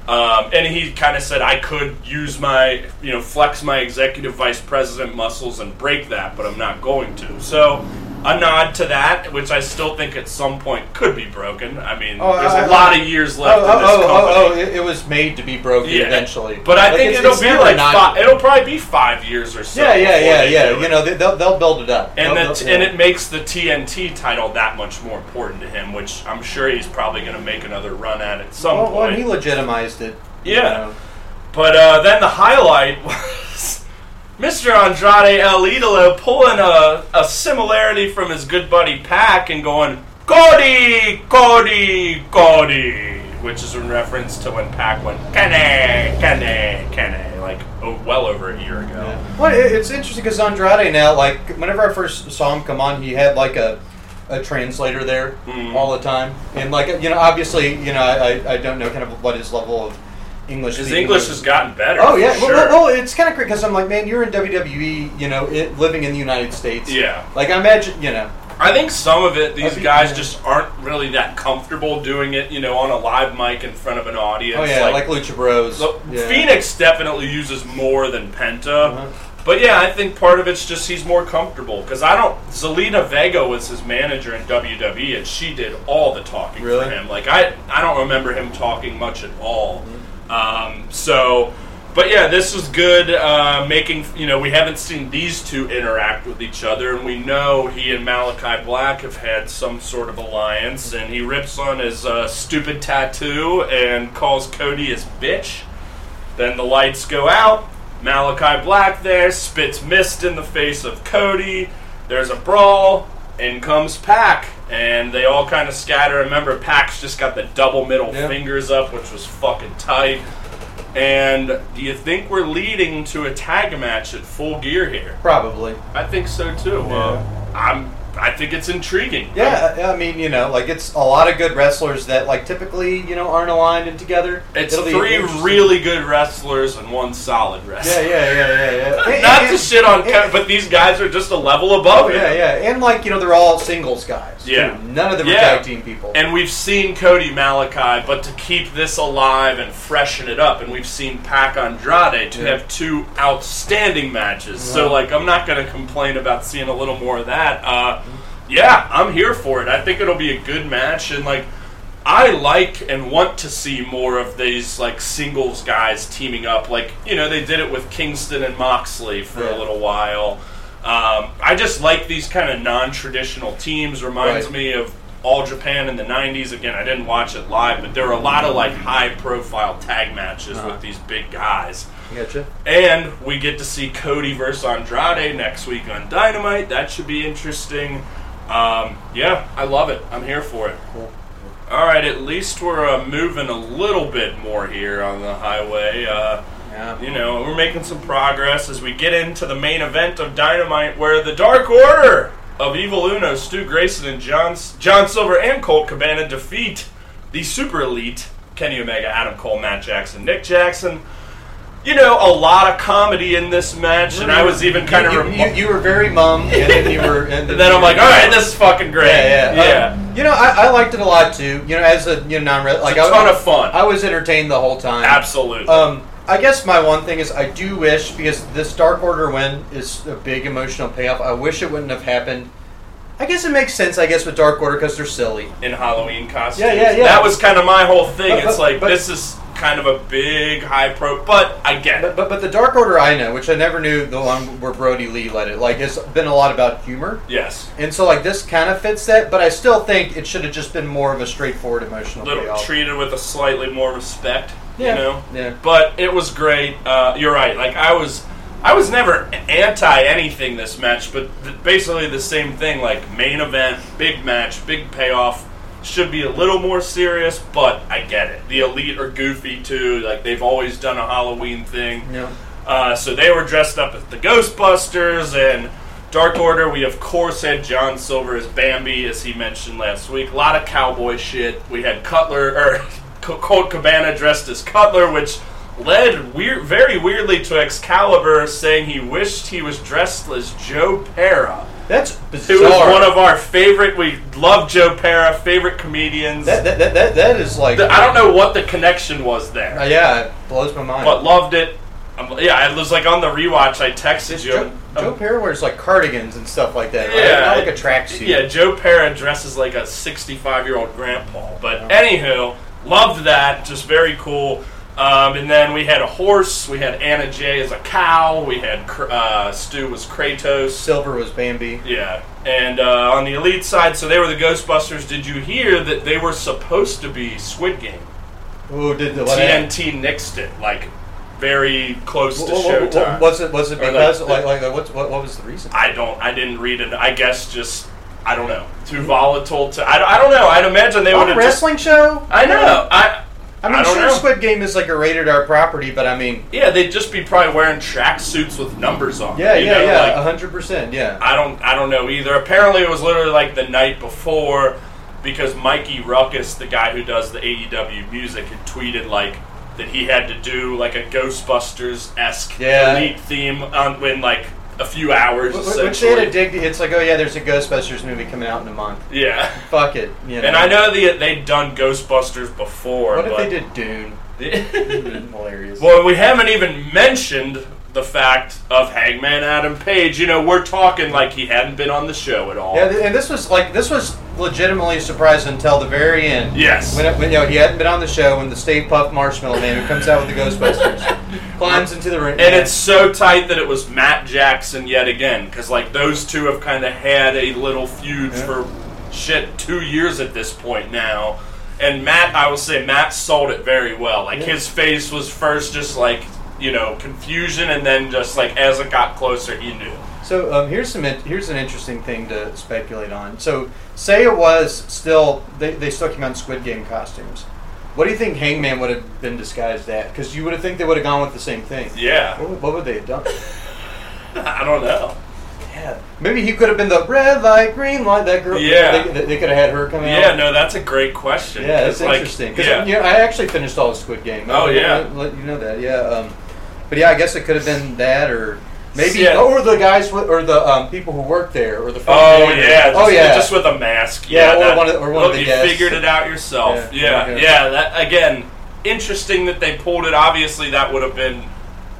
Um, and he kind of said, I could use my, you know, flex my executive vice president muscles and break that, but I'm not going to. So a nod to that, which I still think at some point could be broken. I mean, oh, there's I, a lot I, of years left oh, in this oh, company. Oh, oh, it, it was made to be broken yeah. eventually. But I like think it's, it'll it's be like, five, it'll probably be five years or so. Yeah, yeah, yeah, yeah. You know, they, they'll, they'll build it up. And, the, yeah. and it makes the T N T title that much more important to him, which I'm sure he's probably going to make another run at at some well, point. Well, he legitimized it. Yeah. Know. But uh, then the highlight was Mister Andrade El Idolo pulling a, a similarity from his good buddy Pac and going, Cody, Cody, Cody, which is in reference to when Pac went, Kenny, Kenny, Kenny, like oh, well over a year ago. Yeah. Well, it's interesting because Andrade now, like, whenever I first saw him come on, he had like a a translator there mm. all the time. And, like, you know, obviously, you know, I, I don't know kind of what his level of English His English was. has gotten better. Oh, yeah. Sure. Well, well, well, it's kind of great because I'm like, man, you're in W W E, you know, it, living in the United States. Yeah. Like, I imagine, you know. I think some of it, these be, guys yeah. just aren't really that comfortable doing it, you know, on a live mic in front of an audience. Oh, yeah, like, like Lucha Bros. Look, yeah. Phoenix definitely uses more than Penta. Uh-huh. But, yeah, I think part of it's just he's more comfortable. Because I don't... Zelina Vega was his manager in W W E, and she did all the talking really? for him. Like, I, I don't remember him talking much at all. Mm-hmm. Um, so, but yeah, this was good, uh, making, you know, we haven't seen these two interact with each other, and we know he and Malachi Black have had some sort of alliance, and he rips on his, uh, stupid tattoo and calls Cody his bitch. Then the lights go out, Malachi Black there, spits mist in the face of Cody, there's a brawl, in comes Pac, and they all kind of scatter. Remember, Pac's just got the double middle yep. fingers up, which was fucking tight. And do you think we're leading to a tag match at Full Gear here? Probably. I think so, too. Yeah. Uh, I'm... I think it's intriguing. Yeah, I, I mean, you know, like, it's a lot of good wrestlers that, like, typically, you know, aren't aligned and together. It's It'll three really good wrestlers and one solid wrestler. Yeah, yeah, yeah, yeah, yeah. And, Not and, to shit on Kevin, but these guys are just a level above oh, yeah, him. Yeah, yeah. And, like, you know, they're all singles guys. Yeah. Too. None of them yeah. are tag team people. And we've seen Cody Malachi, but to keep this alive and freshen it up, and we've seen Pac Andrade to yeah. have two outstanding matches. Right. So, like, I'm not going to complain about seeing a little more of that. Uh, Yeah, I'm here for it. I think it'll be a good match, and like, I like and want to see more of these like singles guys teaming up. Like, you know, they did it with Kingston and Moxley for yeah. a little while. Um, I just like these kind of non-traditional teams. Reminds right. me of All Japan in the nineties. Again, I didn't watch it live, but there were a lot of like high-profile tag matches uh-huh. with these big guys. Gotcha. And we get to see Cody versus Andrade next week on Dynamite. That should be interesting. Um, yeah, I love it. I'm here for it. Cool. All right, at least we're uh, moving a little bit more here on the highway. Uh, yeah. You know, we're making some progress as we get into the main event of Dynamite, where the Dark Order of Evil Uno, Stu Grayson, and John, John Silver and Colt Cabana defeat the Super Elite, Kenny Omega, Adam Cole, Matt Jackson, Nick Jackson. You know, a lot of comedy in this match, and I was even kind of... You, you, remo- you, you were very mum, and then you were... And then, and then I'm like, all right, this is fucking great. Yeah, yeah. yeah. Um, you know, I, I liked it a lot, too. You know, as a you know, non-resident... Like, it's a ton I, of fun. I was entertained the whole time. Absolutely. Um, I guess my one thing is I do wish, because this Dark Order win is a big emotional payoff, I wish it wouldn't have happened. I guess it makes sense, I guess, with Dark Order, because they're silly. In Halloween costumes. Yeah, yeah, yeah. That was kind of my whole thing. But, it's but, like, but, this is kind of a big, high pro... But, I get it. But, but, but the Dark Order I know, which I never knew, the one where Brody Lee led it, like, it's been a lot about humor. Yes. And so, like, this kind of fits that, but I still think it should have just been more of a straightforward emotional little payoff. Treated with a slightly more respect, yeah. you know? Yeah. But it was great. Uh, you're right. Like, I was... I was never anti anything this match, but th- basically the same thing, like main event, big match, big payoff, should be a little more serious, but I get it. The Elite are goofy too, like they've always done a Halloween thing. Yeah. Uh, so they were dressed up as the Ghostbusters, and Dark Order, we of course had John Silver as Bambi, as he mentioned last week. A lot of cowboy shit. We had Cutler, or Colt Cabana dressed as Cutler, which... led weird, very weirdly to Excalibur saying he wished he was dressed as Joe Pera. That's bizarre. Who was one of our favorite, we love Joe Pera, favorite comedians. That that that, that, that is like... The, I don't know what the connection was there. Uh, yeah, it blows my mind. But loved it. Um, yeah, it was like on the rewatch, I texted you. Joe, um, Joe Pera wears like cardigans and stuff like that. Yeah. Right? Not like a tracksuit. Yeah, Joe Pera dresses like a sixty-five-year-old grandpa. But oh. anywho, loved that, just very cool. Um, and then we had a horse, we had Anna Jay as a cow, we had uh, Stu was Kratos. Silver was Bambi. Yeah. And uh, on the Elite side, so they were the Ghostbusters. Did you hear that they were supposed to be Squid Game? Ooh, did the T N T I... nixed it, like, very close what, to what, showtime. What, was it, was it because, like, like, like what, what, what was the reason? I don't, I didn't read it, I guess just... I don't know. Too volatile to... I don't, I don't know, I'd imagine they would have... On a wrestling just, show? I know, I... I mean, I sure know. Squid Game is like a rated R property, but I mean... Yeah, they'd just be probably wearing tracksuits with numbers on. Yeah, you yeah, know, yeah, like, one hundred percent, yeah. I don't I don't know either. Apparently it was literally like the night before, because Mikey Ruckus, the guy who does the A E W music, had tweeted like that he had to do like a Ghostbusters-esque yeah. Elite theme on, when like... a few hours, essentially. Which they had a dig to, it's like, oh yeah, there's a Ghostbusters movie coming out in a month. Yeah. Fuck it. You know? And I know the, they'd done Ghostbusters before. What if they did Dune? It would have been hilarious. Well, we haven't even mentioned the fact of Hangman Adam Page. You know, we're talking like he hadn't been on the show at all. Yeah, and this was like, this was legitimately surprising until the very end. Yes. When, it, when you know, he hadn't been on the show, when the Stay Puft Marshmallow Man, who comes out with the Ghostbusters... climbs into the ring. And it's so tight that it was Matt Jackson yet again, because like those two have kind of had a little feud yeah. for shit two years at this point now. And Matt, I will say, Matt sold it very well. Like yeah. his face was first just like, you know, confusion, and then just like as it got closer, he knew. So um, here's some in here's an interesting thing to speculate on. So say it was still they they stuck him on Squid Game costumes. What do you think Hangman would have been disguised at? Because you would have think they would have gone with the same thing. Yeah. What, what would they have done? I don't know. Yeah. Maybe he could have been the red light, green light. That girl. Yeah. They, they could have had her come out. Yeah. No, that's a great question. Yeah, that's like, interesting. Because yeah. you know, I actually finished all the Squid Game. Oh I, yeah. I, I, you know that. Yeah. Um, but yeah, I guess it could have been that or. Maybe yeah. or the guys with, or the um, people who work there or the oh yeah just, oh yeah just with a mask yeah, yeah or that, one of, or one well, of the you guests. figured it out yourself yeah yeah, yeah that, again interesting that they pulled it. Obviously that would have been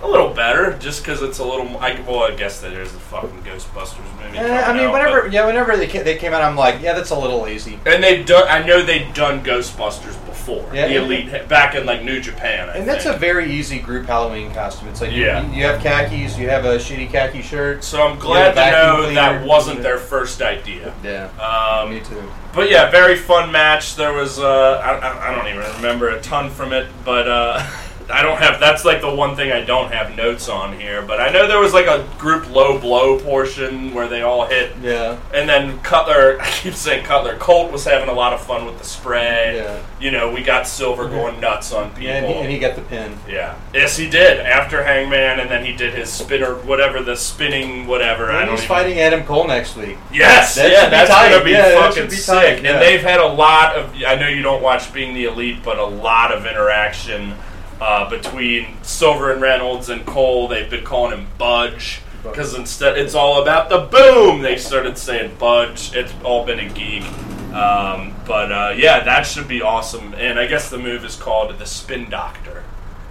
a little better just because it's a little I, well I guess that there's the fucking Ghostbusters movie yeah, I mean out, whenever yeah whenever they came, they came out I'm like yeah that's a little lazy and they've done I know they've done Ghostbusters before yeah, the Elite yeah. back in like New Japan I and think. That's a very easy group Halloween costume. It's like yeah. you, you have khakis, you have a shitty khaki shirt. So I'm glad to know cleaner. that wasn't their first idea. Yeah, um, me too. But yeah, very fun match. There was uh, I, I don't even remember a ton from it, but uh, I don't have that's like the one thing I don't have notes on here. But I know there was like a group low blow portion where they all hit. Yeah, and then Cutler. I keep saying Cutler. Colt was having a lot of fun with the spray. Yeah. You know, we got Silver going nuts on people. And he, and he got the pin. Yeah. Yes, he did. After Hangman, and then he did his spinner, whatever, the spinning whatever. And I don't he's even... fighting Adam Cole next week. Yes! That yeah, that's going to be yeah, fucking be sick. Yeah. And they've had a lot of, I know you don't watch Being the Elite, but a lot of interaction uh, between Silver and Reynolds and Cole. They've been calling him Budge. Because instead, it's all about the boom! They started saying Budge. It's all been a geek. Um, but uh, yeah, that should be awesome. And I guess the move is called the Spin Doctor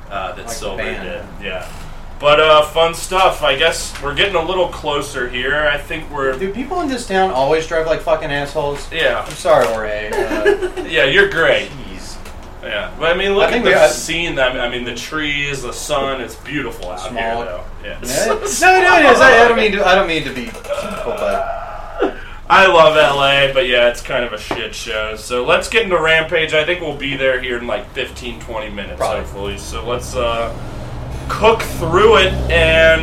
uh, that like Silver did. Yeah, but uh, fun stuff. I guess we're getting a little closer here. I think we're. Do people in this town always drive like fucking assholes? Yeah, I'm sorry, Jorge. Uh, yeah, you're great. Jeez. Yeah, but I mean, look I at the scene. I mean, the trees, the sun. It's beautiful out Small. here, though. Yeah. no, no, it is. I, I don't mean to. I don't mean to be simple, but. I love L A, but yeah, it's kind of a shit show. So let's get into Rampage. I think we'll be there here in like fifteen, twenty minutes, Probably. hopefully. So let's uh, cook through it. And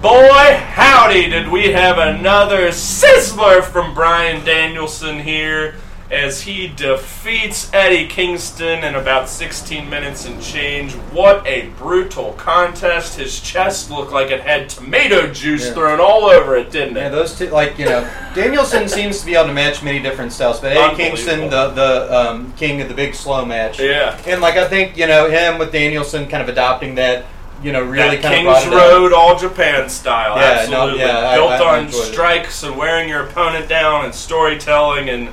boy, howdy, did we have another sizzler from Bryan Danielson here as he defeats Eddie Kingston in about sixteen minutes and change. What a brutal contest. His chest looked like it had tomato juice yeah. thrown all over it, didn't it? Yeah, those two, like, you know, Danielson seems to be able to match many different styles, but Eddie Kingston, the, the um, king of the big slow match. Yeah. And, like, I think, you know, him with Danielson kind of adopting that, you know, really that kind Kings of Kings Road All Japan style. Yeah, absolutely. No, yeah, Built I, I on strikes it. and wearing your opponent down and storytelling and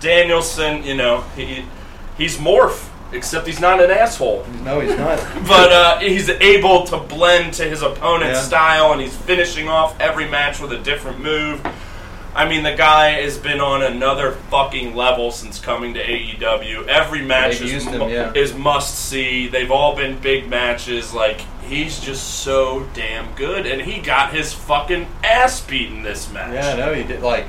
Danielson, you know, he he's Morph, except he's not an asshole. No, he's not. But uh, he's able to blend to his opponent's yeah. style, and he's finishing off every match with a different move. I mean, the guy has been on another fucking level since coming to A E W. Every match is, him, yeah. is must-see. They've all been big matches. Like, he's just so damn good, and he got his fucking ass beat in this match. Yeah, no, he did, like...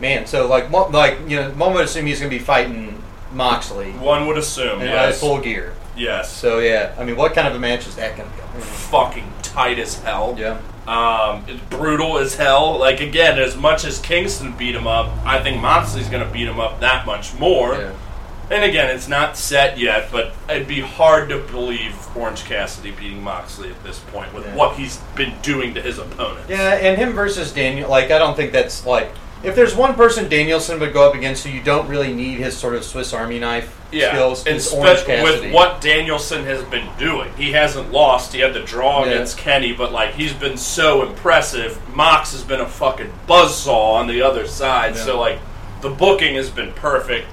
Man, so like, mo- like you know, one would assume he's going to be fighting Moxley. One would assume, and yes. Full gear. Yes. So yeah, I mean, what kind of a match is that going to be? Mm-hmm. Fucking tight as hell. Yeah. Um, it's brutal as hell. Like again, as much as Kingston beat him up, I think Moxley's going to beat him up that much more. Yeah. And again, it's not set yet, but it'd be hard to believe Orange Cassidy beating Moxley at this point with yeah. what he's been doing to his opponents. Yeah, and him versus Daniel, like I don't think that's like. If there's one person Danielson would go up against who you don't really need his sort of Swiss Army knife yeah. skills, and it's Orange Cassidy. With what Danielson has been doing. He hasn't lost. He had the draw yeah. against Kenny, but like he's been so impressive. Mox has been a fucking buzzsaw on the other side. Yeah. So like the booking has been perfect.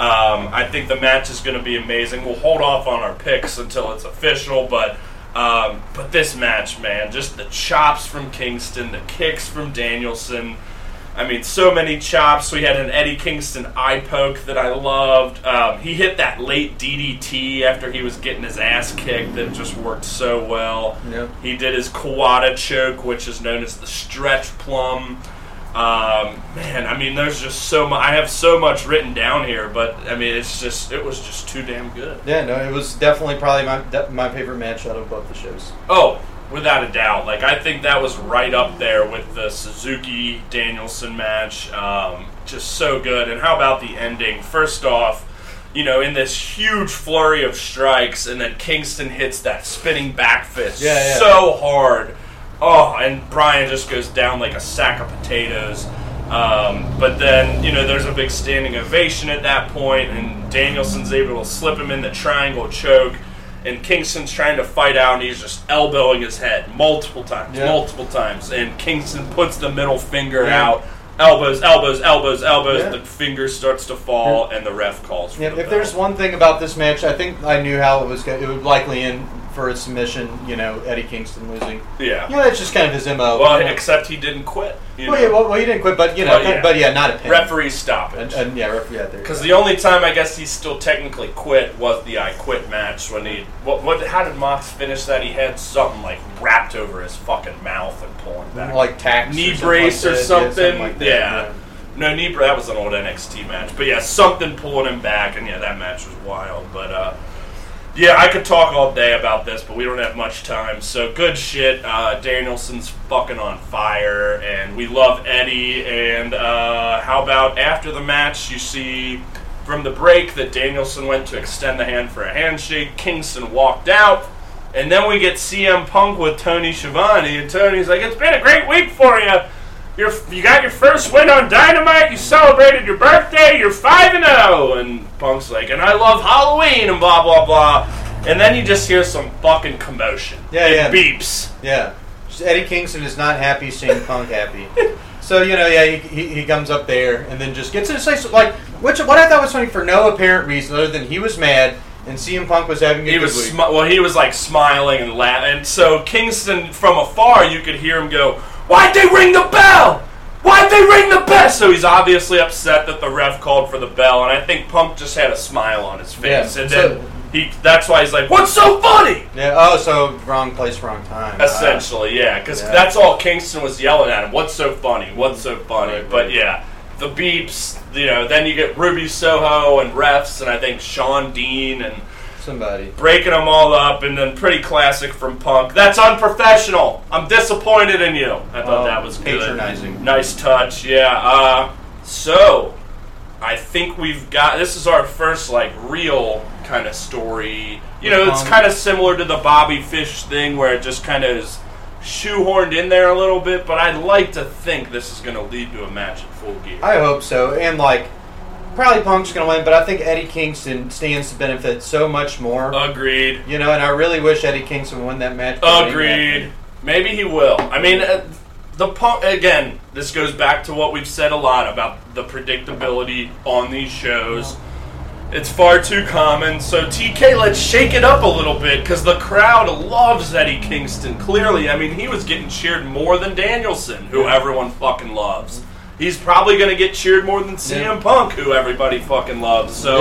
Um, I think the match is going to be amazing. We'll hold off on our picks until it's official, but... Um, but this match, man, just the chops from Kingston, the kicks from Danielson... I mean, so many chops. We had an Eddie Kingston eye poke that I loved. Um, he hit that late D D T after he was getting his ass kicked that just worked so well. Yep. He did his Kawada choke, which is known as the stretch plum. Um, man, I mean, there's just so much. I have so much written down here, but, I mean, it's just it was just too damn good. Yeah, no, it was definitely probably my, my favorite match out of both the shows. Oh, Without a doubt. Like, I think that was right up there with the Suzuki-Danielson match. Um, just so good. And how about the ending? First off, you know, in this huge flurry of strikes, and then Kingston hits that spinning back fist yeah, yeah, so yeah. hard. Oh, and Bryan just goes down like a sack of potatoes. Um, but then, you know, there's a big standing ovation at that point, and Danielson's able to slip him in the triangle choke. And Kingston's trying to fight out, and he's just elbowing his head multiple times, yeah. multiple times. And Kingston puts the middle finger yeah. out, elbows, elbows, elbows, elbows. Yeah. The finger starts to fall, yeah. and the ref calls for yeah, the If bell. There's one thing about this match, I think I knew how it was going. It would likely end for a submission, you know, Eddie Kingston losing. Yeah. You know, that's just kind of his M O. Well, you know? Except he didn't quit. You well, know? Yeah, well, well, he didn't quit, but, you know, well, yeah. but, yeah, not a pin. Referees stop it. And, and, yeah, referee out there. Because the only time I guess he still technically quit was the I Quit match when he, what, what, how did Mox finish that? He had something, like, wrapped over his fucking mouth and pulling back. Like tacks Knee or brace or something. Like that, yeah. Something like that, yeah. No, knee brace, that was an old N X T match. But, yeah, something pulling him back, and, yeah, that match was wild. But, uh. Yeah, I could talk all day about this, but we don't have much time. So, good shit. Uh, Danielson's fucking on fire, and we love Eddie. And uh, how about after the match, you see from the break that Danielson went to extend the hand for a handshake. Kingston walked out, and then we get C M Punk with Tony Schiavone. And Tony's like, it's been a great week for you. You're, you got your first win on Dynamite, you celebrated your birthday, you're five and oh, and Punk's like, and I love Halloween, and blah, blah, blah, and then you just hear some fucking commotion. Yeah, it yeah. beeps. Yeah. Eddie Kingston is not happy seeing Punk happy. So, you know, yeah, he, he, he comes up there, and then just gets in a place, like, which, what I thought was funny for no apparent reason, other than he was mad, and C M Punk was having a he good was smi- Well, he was, like, smiling and laughing, and so Kingston, from afar, you could hear him go, why'd they ring the bell? Why'd they ring the bell? So he's obviously upset that the ref called for the bell, and I think Punk just had a smile on his face. Yeah, and so then he that's why he's like, what's so funny? Yeah. Oh, so wrong place, wrong time. Essentially, uh, yeah, because yeah. that's all Kingston was yelling at him. What's so funny? What's so funny? Right, but, right. yeah, the beeps, you know, then you get Ruby Soho and refs, and I think Sean Dean and... somebody. Breaking them all up, and then pretty classic from Punk. That's unprofessional. I'm disappointed in you. I thought oh, that was good. Patronizing. Nice touch, yeah. Uh, so, I think we've got... This is our first, like, real kind of story. You know, it's kind of similar to the Bobby Fish thing, where it just kind of is shoehorned in there a little bit, but I'd like to think this is going to lead to a match at Full Gear. I hope so, and, like... probably Punk's going to win, but I think Eddie Kingston stands to benefit so much more. Agreed. You know, and I really wish Eddie Kingston would win that match. Agreed. Maybe he will. I mean, uh, the Punk, again, this goes back to what we've said a lot about the predictability on these shows. It's far too common, so T K, let's shake it up a little bit, because the crowd loves Eddie Kingston, clearly. I mean, he was getting cheered more than Danielson, who everyone fucking loves. He's probably going to get cheered more than C M yeah. Punk, who everybody fucking loves. So,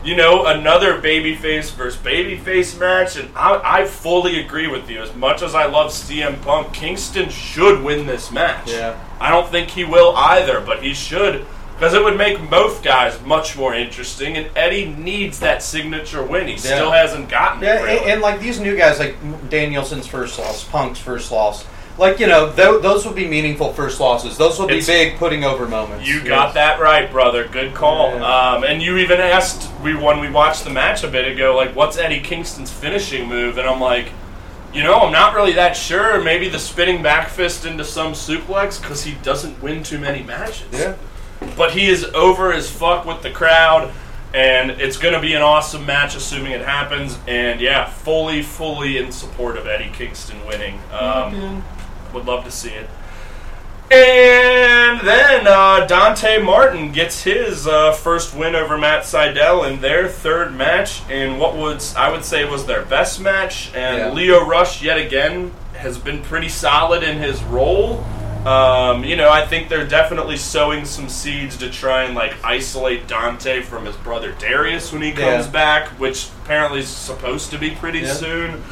yeah. you know, another babyface versus babyface match, and I, I fully agree with you. As much as I love C M Punk, Kingston should win this match. Yeah. I don't think he will either, but he should, because it would make both guys much more interesting, and Eddie needs that signature win. He yeah. still hasn't gotten yeah, it, really. and, and, like, these new guys, like Danielson's first loss, Punk's first loss, like, you know, th- those will be meaningful first losses. Those will be it's, big putting over moments. You yes. got that right, brother. Good call. Yeah. Um, and you even asked we when we watched the match a bit ago, like, what's Eddie Kingston's finishing move? And I'm like, you know, I'm not really that sure. Maybe the spinning back fist into some suplex, because he doesn't win too many matches. Yeah. But he is over as fuck with the crowd, and it's going to be an awesome match, assuming it happens. And, yeah, fully, fully in support of Eddie Kingston winning. Um mm-hmm. Would love to see it. And then uh, Dante Martin gets his uh, first win over Matt Sydal in their third match, in what would I would say was their best match. And yeah. Lio Rush, yet again, has been pretty solid in his role. Um, you know, I think they're definitely sowing some seeds to try and, like, isolate Dante from his brother Darius when he comes yeah. back, which apparently is supposed to be pretty yeah. soon.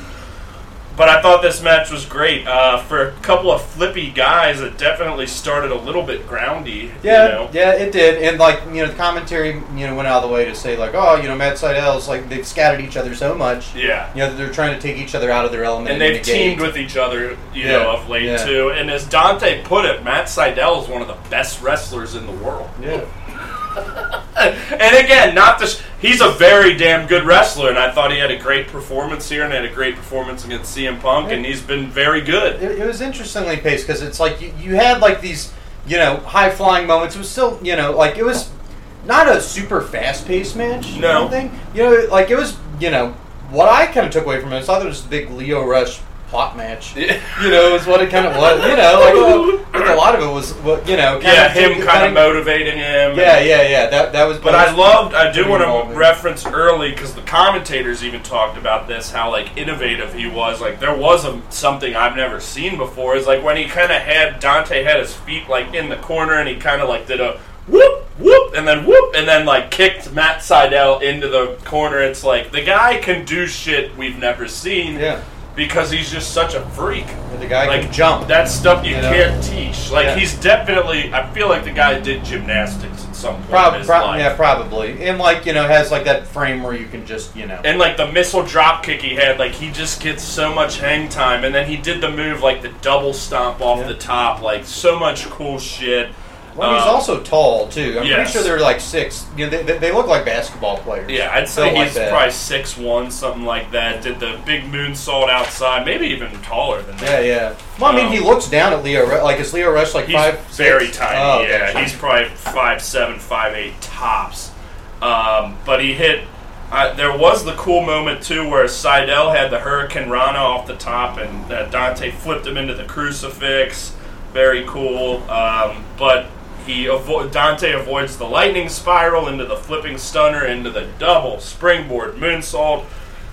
But I thought this match was great. Uh, for a couple of flippy guys, it definitely started a little bit groundy. Yeah, you know? yeah, it did. And, like, you know, the commentary, you know, went out of the way to say, like, oh, you know, Matt Seidel's, like, they've scattered each other so much. Yeah. You know, that they're trying to take each other out of their element. And they've the teamed game. with each other, you yeah. know, of late, yeah. too. And as Dante put it, Matt Seidel is one of the best wrestlers in the world. Yeah. And again, not this. He's a very damn good wrestler, and I thought he had a great performance here, and had a great performance against C M Punk, it, and he's been very good. It, it was interestingly paced because it's like you, you had like these, you know, high flying moments. It was still, you know, like it was not a super fast paced match. No, thing. You know, like it was, you know, what I kind of took away from it. I thought it was a big Lio Rush plot match. Yeah. You know, is what it kind of was. You know, like, like a lot of it was, you know, kind yeah, of him kind, kind of motivating him. Yeah, yeah, yeah. That that was. But I loved. I do want to reference early because the commentators even talked about this, how like innovative he was. Like there was a, something I've never seen before. Is like when he kind of had Dante had his feet like in the corner and he kind of like did a whoop whoop and then whoop and then like kicked Matt Seidel into the corner. It's like the guy can do shit we've never seen. Yeah. Because he's just such a freak. The guy like, can jump. That's stuff you, you know? can't teach. Like, yeah. he's definitely... I feel like the guy did gymnastics at some point Prob- in his pro- life. Yeah, probably. And, like, you know, has, like, that frame where you can just, you know... And, like, the missile drop kick he had, like, he just gets so much hang time. And then he did the move, like, the double stomp off yeah. the top. Like, so much cool shit. Well, um, he's also tall, too. I'm yes. pretty sure they're, like, six. You know, they, they look like basketball players. Yeah, I'd say he's like probably six one, something like that. Did the big moonsault outside. Maybe even taller than that. Yeah, yeah. Well, um, I mean, he looks down at Lio Rush. Like, is Lio Rush, like, he's five He's very six? tiny, oh, okay. yeah. He's probably five seven, five eight tops. Um, but he hit... Uh, there was the cool moment, too, where Seidel had the Hurricane Rana off the top, and uh, Dante flipped him into the crucifix. Very cool. Um, but... He avo- Dante avoids the lightning spiral into the flipping stunner, into the double springboard moonsault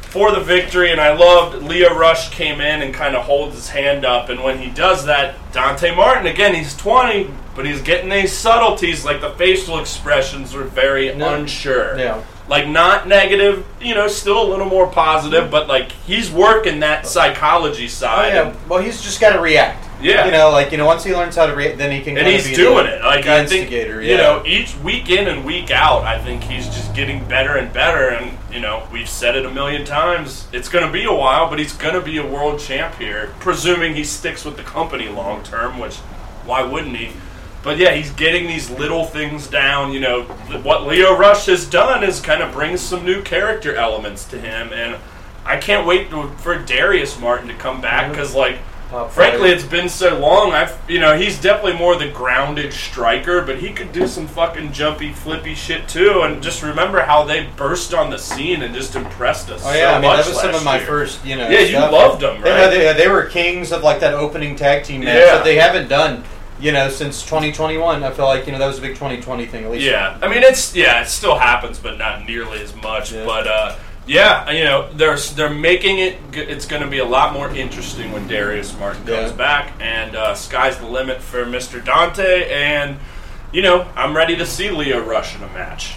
for the victory. And I loved Lio Rush came in and kind of holds his hand up. And when he does that, Dante Martin, again, he's twenty, but he's getting these subtleties. Like the facial expressions were very no. unsure. Yeah. Like not negative, you know, still a little more positive, but like he's working that psychology side. Oh, yeah. Well, he's just got to react. Yeah, you know, like you know, once he learns how to react, then he can. And he's be doing the, it. Like I think, yeah. you know, each week in and week out, I think he's just getting better and better. And you know, we've said it a million times. It's going to be a while, but he's going to be a world champ here, presuming he sticks with the company long term. Which, why wouldn't he? But yeah, he's getting these little things down. You know, what Lio Rush has done is kind of brings some new character elements to him, and I can't wait to, for Darius Martin to come back because like. Uh, Frankly, it's been so long. I've, you know, he's definitely more the grounded striker, but he could do some fucking jumpy, flippy shit too. And just remember how they burst on the scene and just impressed us. Oh yeah, so I mean much that was some of my year. first, you know. Yeah, you stuff. loved them, right? They, they, they were kings of like that opening tag team match yeah. that they haven't done, you know, since twenty twenty-one. I feel like you know that was a big twenty twenty thing. At least yeah, I mean it's yeah, it still happens, but not nearly as much. Yeah. But. uh Yeah, you know, they're, they're making it, it's going to be a lot more interesting when Darius Martin comes yeah. back, and uh, sky's the limit for Mister Dante, and, you know, I'm ready to see Lio Rush in a match.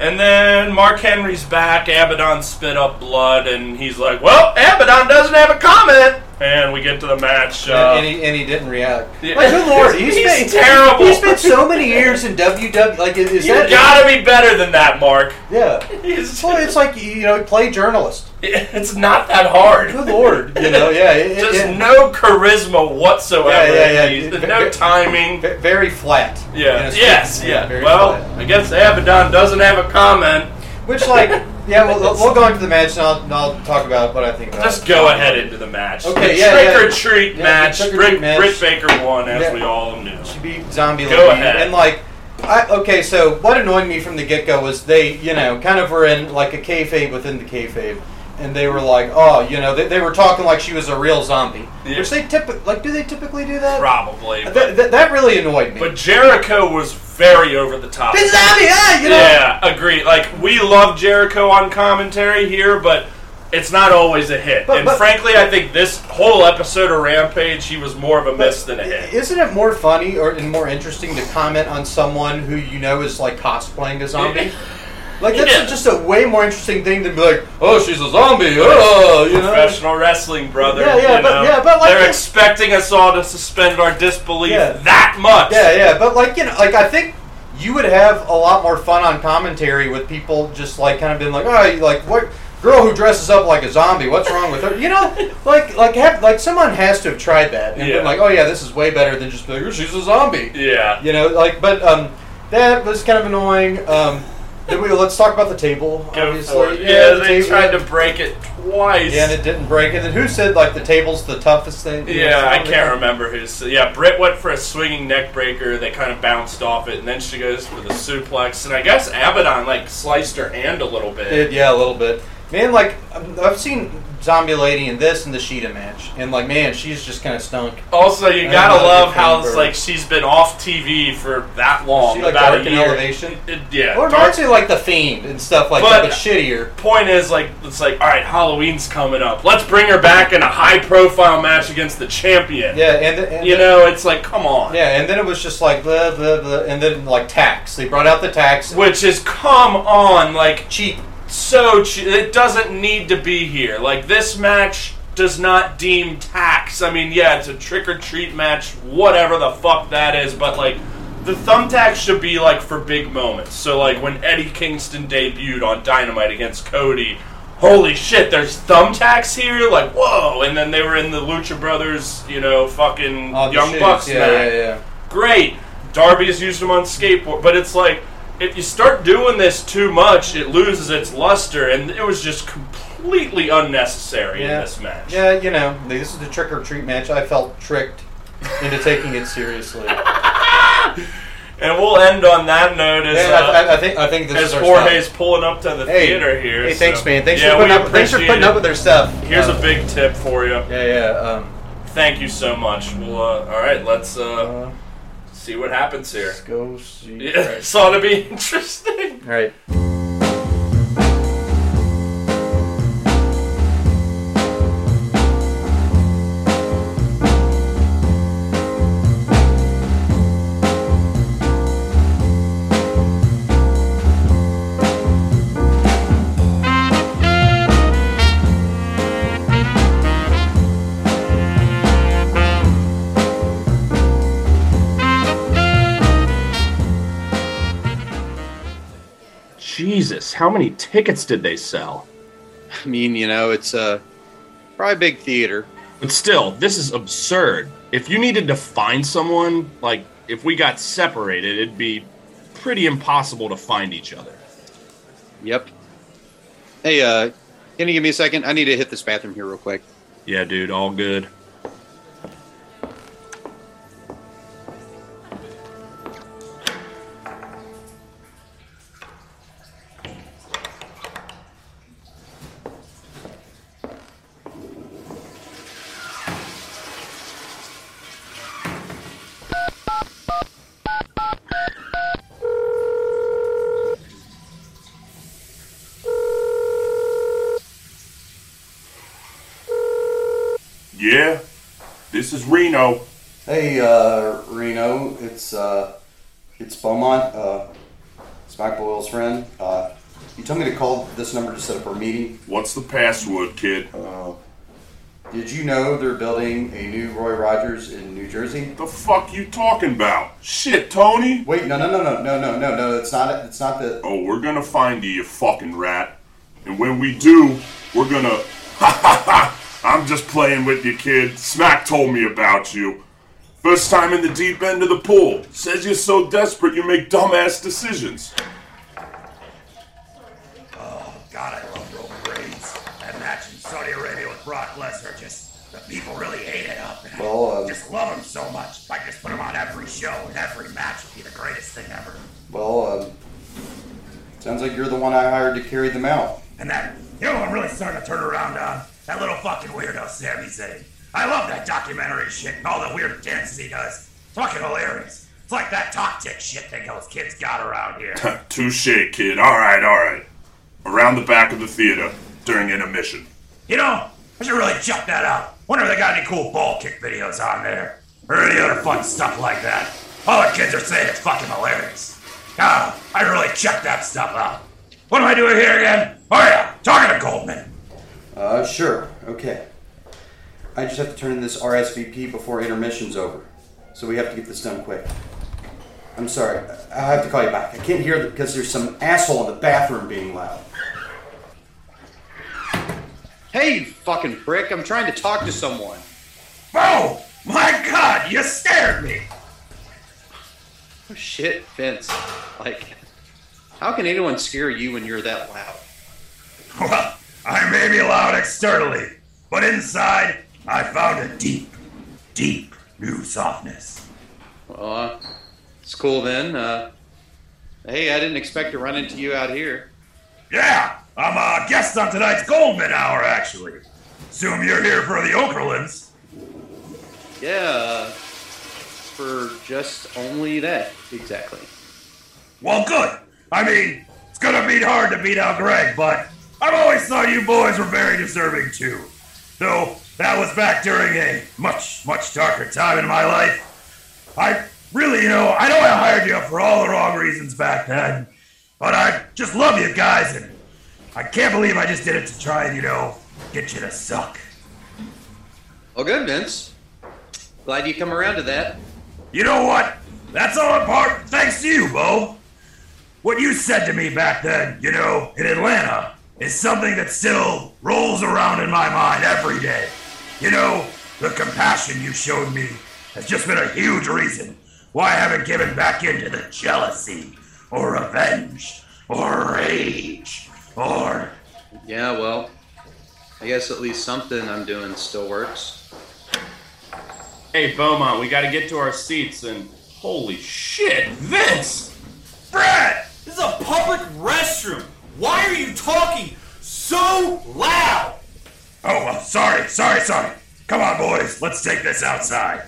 And then Mark Henry's back, Abaddon spit up blood, and he's like, well, Abaddon doesn't have a comment! And we get to the match. Uh, and, and, he, and he didn't react. Yeah. Like, good lord, he's, he's been, terrible. He's been so many years in W W E. Like, is you that gotta it? be better than that, Mark. Yeah. He's, well, it's like, you know, play journalist. It's not that hard. Good lord. You know, yeah. It, Just it, it, no charisma whatsoever. Yeah, yeah, yeah. It, no timing. Very flat. Yeah. Yes, yeah. yeah well, flat. I guess Abaddon doesn't have a comment. Which, like... Yeah, we'll, we'll go into the match, and I'll, and I'll talk about what I think about Just it. Just go ahead into the match. Okay, the yeah, trick yeah. or treat yeah, match. Britt Baker won, as yeah. we all knew. She beat Zombie. Go ahead. And, like, I, okay, so what annoyed me from the get-go was they, you know, kind of were in, like, a kayfabe within the kayfabe. And they were like, oh, you know, they, they were talking like she was a real zombie. Yeah. Which they typically, like, do they typically do that? Probably. That, that, that really annoyed me. But Jericho was very over the top. It's zombie, yeah, you know? Yeah, agree. Like, we love Jericho on commentary here, but it's not always a hit. But, and but, frankly, I think this whole episode of Rampage, he was more of a miss than a hit. Isn't it more funny or and more interesting to comment on someone who you know is, like, cosplaying a zombie? Like, that's yeah. just a way more interesting thing than be like, oh, she's a zombie, oh, you know? Professional wrestling, brother. Yeah, yeah, you but, know? yeah, but like... They're expecting us all to suspend our disbelief yeah. that much. Yeah, yeah, but like, you know, like, I think you would have a lot more fun on commentary with people just, like, kind of being like, oh, like, what... Girl who dresses up like a zombie, what's wrong with her? You know, like like have, like someone has to have tried that and yeah. been like, oh yeah, this is way better than just being like, oh, she's a zombie. Yeah. You know, like, but um, that was kind of annoying. Um, then we let's talk about the table. Obviously, yeah, yeah the they table. tried to break it twice. Yeah, and it didn't break. And then who said like the table's the toughest thing? Yeah, know, I can't thing? remember who said. Yeah, Britt went for a swinging neck breaker. They kind of bounced off it, and then she goes for the suplex. And I guess Abaddon like sliced her hand a little bit. It, yeah, a little bit. Man, like, I've seen Zombie Lady in this and the Sheeta match, and, like, man, she's just kind of stunk. Also, you and gotta love how, it's like, she's been off T V for that long, she, like, about Dark a year. Elevation? It, yeah. Or Dark actually, like, The Fiend and stuff like but that, but shittier. Point is, like, it's like, all right, Halloween's coming up. Let's bring her back in a high-profile match against the champion. Yeah, and... The, and you the, know, it's like, come on. Yeah, and then it was just like, blah, blah, blah, and then, like, tax. They brought out the tax. Which is, come on, like... Cheap. So, it doesn't need to be here. Like, this match does not deem tax. I mean, yeah, it's a trick-or-treat match, whatever the fuck that is, but, like, the thumbtack should be, like, for big moments. So, like, when Eddie Kingston debuted on Dynamite against Cody, holy shit, there's thumbtacks here? Like, whoa! And then they were in the Lucha Brothers, you know, fucking oh, Young shit. Bucks yeah, match. Yeah, yeah. Great. Darby's used them on skateboard, but it's like... If you start doing this too much, it loses its luster, and it was just completely unnecessary yeah. in this match. Yeah, you know, this is the trick or treat match. I felt tricked into taking it seriously. And we'll end on that note as, yeah, uh, I, I think, I think this as is Jorge's stuff. Pulling up to the hey, theater here. Hey, so. thanks, man. Thanks, yeah, for putting up, thanks for putting up with their stuff. Here's um, a big tip for you. Yeah, yeah. Um, Thank you so much. Well, uh, all right, let's... Uh, uh, see what happens here. Let's go see. Yeah, right. It's ought to be interesting. All right. Jesus, how many tickets did they sell? I mean, you know, it's a uh, probably a big theater. But still, this is absurd. If you needed to find someone, like, if we got separated, it'd be pretty impossible to find each other. Yep. Hey, uh, can you give me a second? I need to hit this bathroom here real quick. Yeah, dude, all good. Yeah, this is Reno. Hey, uh, Reno, it's, uh, it's Beaumont, uh, it's Mike Boyle's friend. Uh, you told me to call this number to set up our meeting. What's the password, kid? Uh, did you know they're building a new Roy Rogers in New Jersey? The fuck you talking about? Shit, Tony! Wait, no, no, no, no, no, no, no, no, it's not, it's not the... Oh, we're gonna find you, you fucking rat. And when we do, we're gonna... Ha ha ha! I'm just playing with you, kid. Smack told me about you. First time in the deep end of the pool. Says you're so desperate you make dumbass decisions. Oh, God, I love Roman Reigns. That match in Saudi Arabia with Brock Lesnar, just, the people really hate it up. And well, uh, I just love him so much. I just put him on every show and every match. It'd be the greatest thing ever. Well, um, sounds like you're the one I hired to carry them out. And that, you know what I'm really starting to turn around on? That little fucking weirdo Sami Zayn. I love that documentary shit and all the weird dances he does. It's fucking hilarious. It's like that toxic shit thing those kids got around here. Touche, kid. All right, all right. Around the back of the theater during intermission. You know, I should really check that out. Wonder if they got any cool ball kick videos on there. Or any other fun stuff like that. All the kids are saying it's fucking hilarious. God, I really check that stuff out. What am I doing here again? Oh, yeah, talking to Goldman. Uh, sure. Okay. I just have to turn in this R S V P before intermission's over. So we have to get this done quick. I'm sorry. I'll have to call you back. I can't hear because there's some asshole in the bathroom being loud. Hey, you fucking prick. I'm trying to talk to someone. Oh, my God. You scared me. Oh, shit, Vince. Like, how can anyone scare you when you're that loud? Well, I may be loud externally, but inside, I found a deep, deep new softness. Well, uh, it's cool then. Uh, hey, I didn't expect to run into you out here. Yeah, I'm a guest on tonight's Goldman Hour, actually. Assume you're here for the Okerlunds. Yeah, for just only that, exactly. Well, good. I mean, it's gonna be hard to beat out Greg, but I've always thought you boys were very deserving, too. Though that was back during a much, much darker time in my life. I really, you know, I know I hired you for all the wrong reasons back then, but I just love you guys, and I can't believe I just did it to try and, you know, get you to suck. Well, good, Vince. Glad you come around to that. You know what? That's all in part thanks to you, Bo. What you said to me back then, you know, in Atlanta, is something that still rolls around in my mind every day. You know, the compassion you showed me has just been a huge reason why I haven't given back into the jealousy, or revenge, or rage, or... Yeah, well, I guess at least something I'm doing still works. Hey, Beaumont, we gotta get to our seats, and holy shit, Vince! Brad! This is a public restroom! Why are you talking so loud? Oh, well, sorry, sorry, sorry. Come on, boys. Let's take this outside.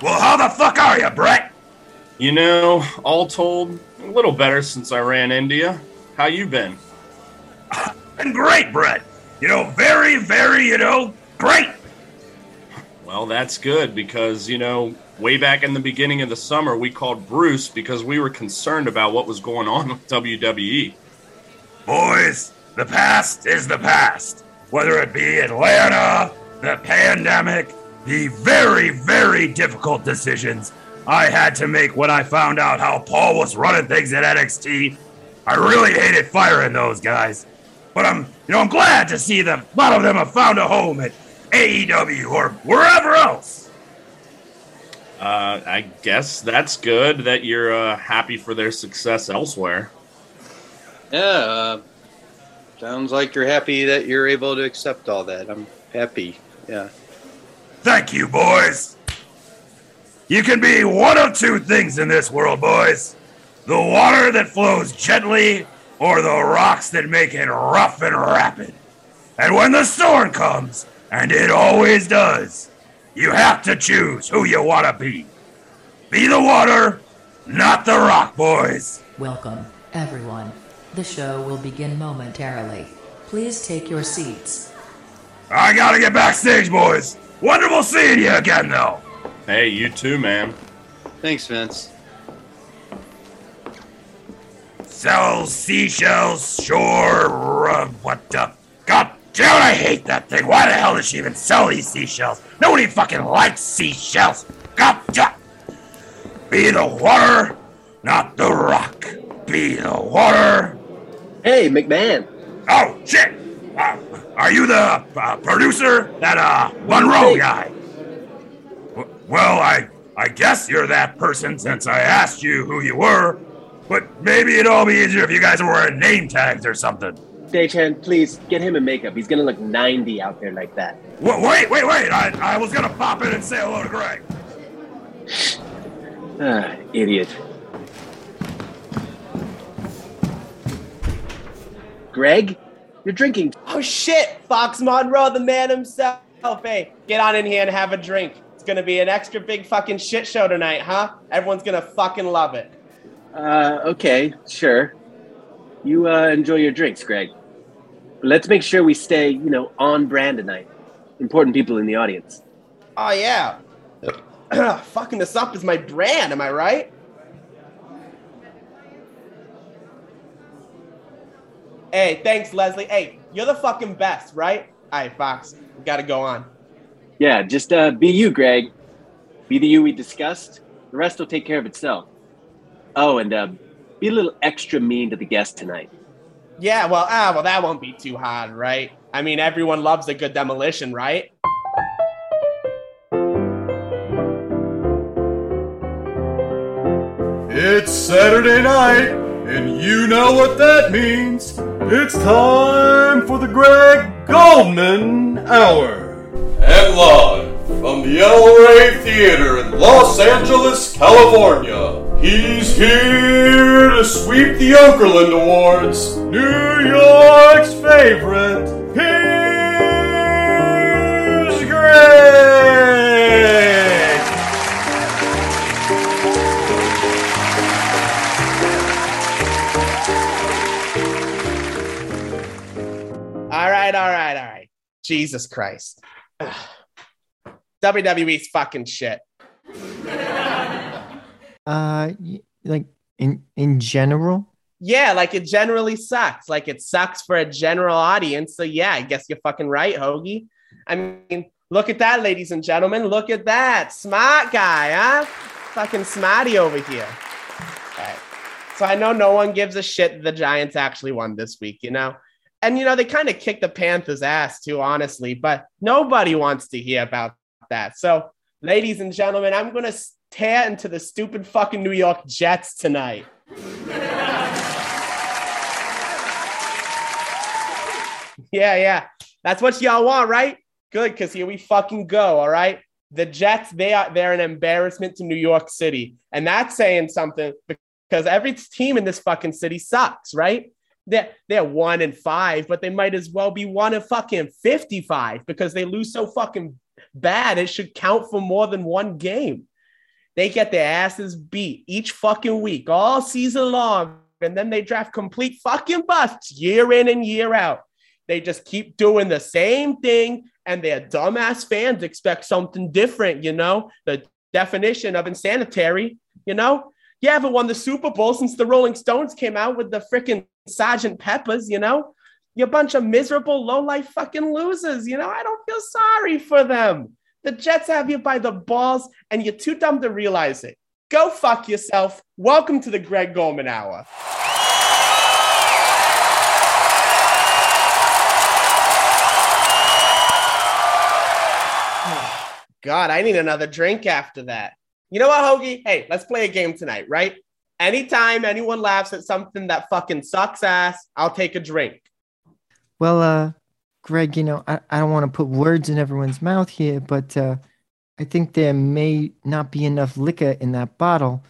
Well, how the fuck are you, Brett? You know, all told, a little better since I ran into you. How you been? Been great, Brett. You know, very, very, you know, great. Well, that's good because, you know, way back in the beginning of the summer, we called Bruce because we were concerned about what was going on with W W E. Boys, the past is the past. Whether it be Atlanta, the pandemic, the very, very difficult decisions I had to make when I found out how Paul was running things at N X T. I really hated firing those guys. But I'm, you know, I'm glad to see that a lot of them have found a home at A E W or wherever else. Uh, I guess that's good that you're uh, happy for their success elsewhere. Yeah, uh, sounds like you're happy that you're able to accept all that. I'm happy, yeah. Thank you, boys. You can be one of two things in this world, boys. The water that flows gently or the rocks that make it rough and rapid. And when the storm comes, and it always does, you have to choose who you want to be. Be the water, not the rock, boys. Welcome, everyone. The show will begin momentarily. Please take your seats. I gotta get backstage, boys. Wonderful seeing you again, though. Hey, you too, man. Thanks, Vince. Sells seashells, shore, uh, what the... God damn, I hate that thing. Why the hell does she even sell these seashells? Nobody fucking likes seashells. God damn. Be the water, not the rock. Be the water. Hey, McMahon. Oh, shit. Uh, are you the uh, producer? That, uh, Monroe guy? W- well, I I guess you're that person since I asked you who you were. But maybe it'd all be easier if you guys were wearing name tags or something. Day-chan, please, get him in makeup. He's gonna look ninety out there like that. Wait, wait, wait, wait. I, I was gonna pop in and say hello to Greg. Ah, idiot. Greg, you're drinking. Oh, shit, Fox Monroe, the man himself. Hey, get on in here and have a drink. It's gonna be an extra big fucking shit show tonight, huh? Everyone's gonna fucking love it. Uh, okay, sure. You, uh, enjoy your drinks, Greg. Let's make sure we stay, you know, on brand tonight. Important people in the audience. Oh, yeah. Fucking this up is my brand, am I right? Hey, thanks, Leslie. Hey, you're the fucking best, right? All right, Fox, we got to go on. Yeah, just uh, be you, Greg. Be the you we discussed. The rest will take care of itself. Oh, and uh, be a little extra mean to the guest tonight. Yeah, well, ah, well, that won't be too hard, right? I mean, everyone loves a good demolition, right? It's Saturday night, and you know what that means. It's time for the Greg Goldman Hour. And live from the L R A Theater in Los Angeles, California, he's here to sweep the Okerlund Awards, New York's favorite, here's Greg! All right, all right, all right. Jesus Christ. Ugh. W W E's fucking shit. Uh, like in in general? Yeah, like it generally sucks. Like it sucks for a general audience. So yeah, I guess you're fucking right, Hoagie. I mean, look at that, ladies and gentlemen. Look at that. Smart guy, huh? Fucking smarty over here. All right. So I know no one gives a shit the Giants actually won this week, you know? And, you know, they kind of kicked the Panthers' ass, too, honestly. But nobody wants to hear about that. So, ladies and gentlemen, I'm going to tear into the stupid fucking New York Jets tonight. Yeah, yeah. That's what y'all want, right? Good, because here we fucking go, all right? The Jets, they are, they're an embarrassment to New York City. And that's saying something because every team in this fucking city sucks, right? They're, they're one and five, but they might as well be one and fucking fifty-five because they lose so fucking bad. It should count for more than one game. They get their asses beat each fucking week, all season long. And then they draft complete fucking busts year in and year out. They just keep doing the same thing. And their dumbass fans expect something different. You know, the definition of insanitary, you know, you haven't won the Super Bowl since the Rolling Stones came out with the freaking Sergeant Peppers, you know? You're a bunch of miserable, low-life fucking losers, you know? I don't feel sorry for them. The Jets have you by the balls, and you're too dumb to realize it. Go fuck yourself. Welcome to the Greg Goldman Hour. God, I need another drink after that. You know what, Hoagie? Hey, let's play a game tonight, right? Anytime anyone laughs at something that fucking sucks ass, I'll take a drink. Well, uh, Greg, you know, I, I don't want to put words in everyone's mouth here, but uh, I think there may not be enough liquor in that bottle.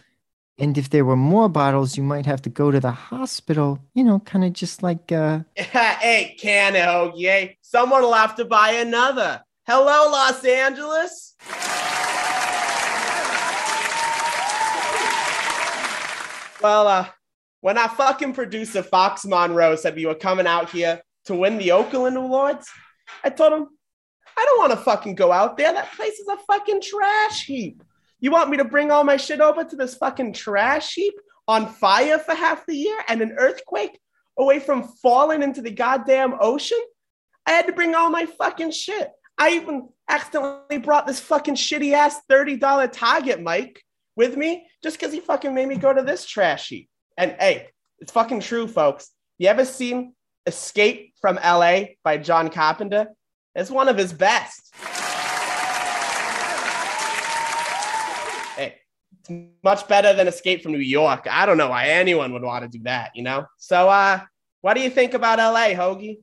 And if there were more bottles, you might have to go to the hospital, you know, kind of just like... Uh... Hey, can it, Hoagie? Hey, someone will have to buy another. Hello, Los Angeles. Well, uh, when our fucking producer, Fox Monroe, said we were coming out here to win the Okerlund Awards, I told him, I don't want to fucking go out there. That place is a fucking trash heap. You want me to bring all my shit over to this fucking trash heap on fire for half the year and an earthquake away from falling into the goddamn ocean? I had to bring all my fucking shit. I even accidentally brought this fucking shitty ass thirty dollars Target mic with me just because he fucking made me go to this trash heap. And hey, it's fucking true, folks. You ever seen Escape from L A by John Carpenter? It's one of his best. Hey, it's much better than Escape from New York. I don't know why anyone would want to do that, you know? So uh, what do you think about L A, Hoagie?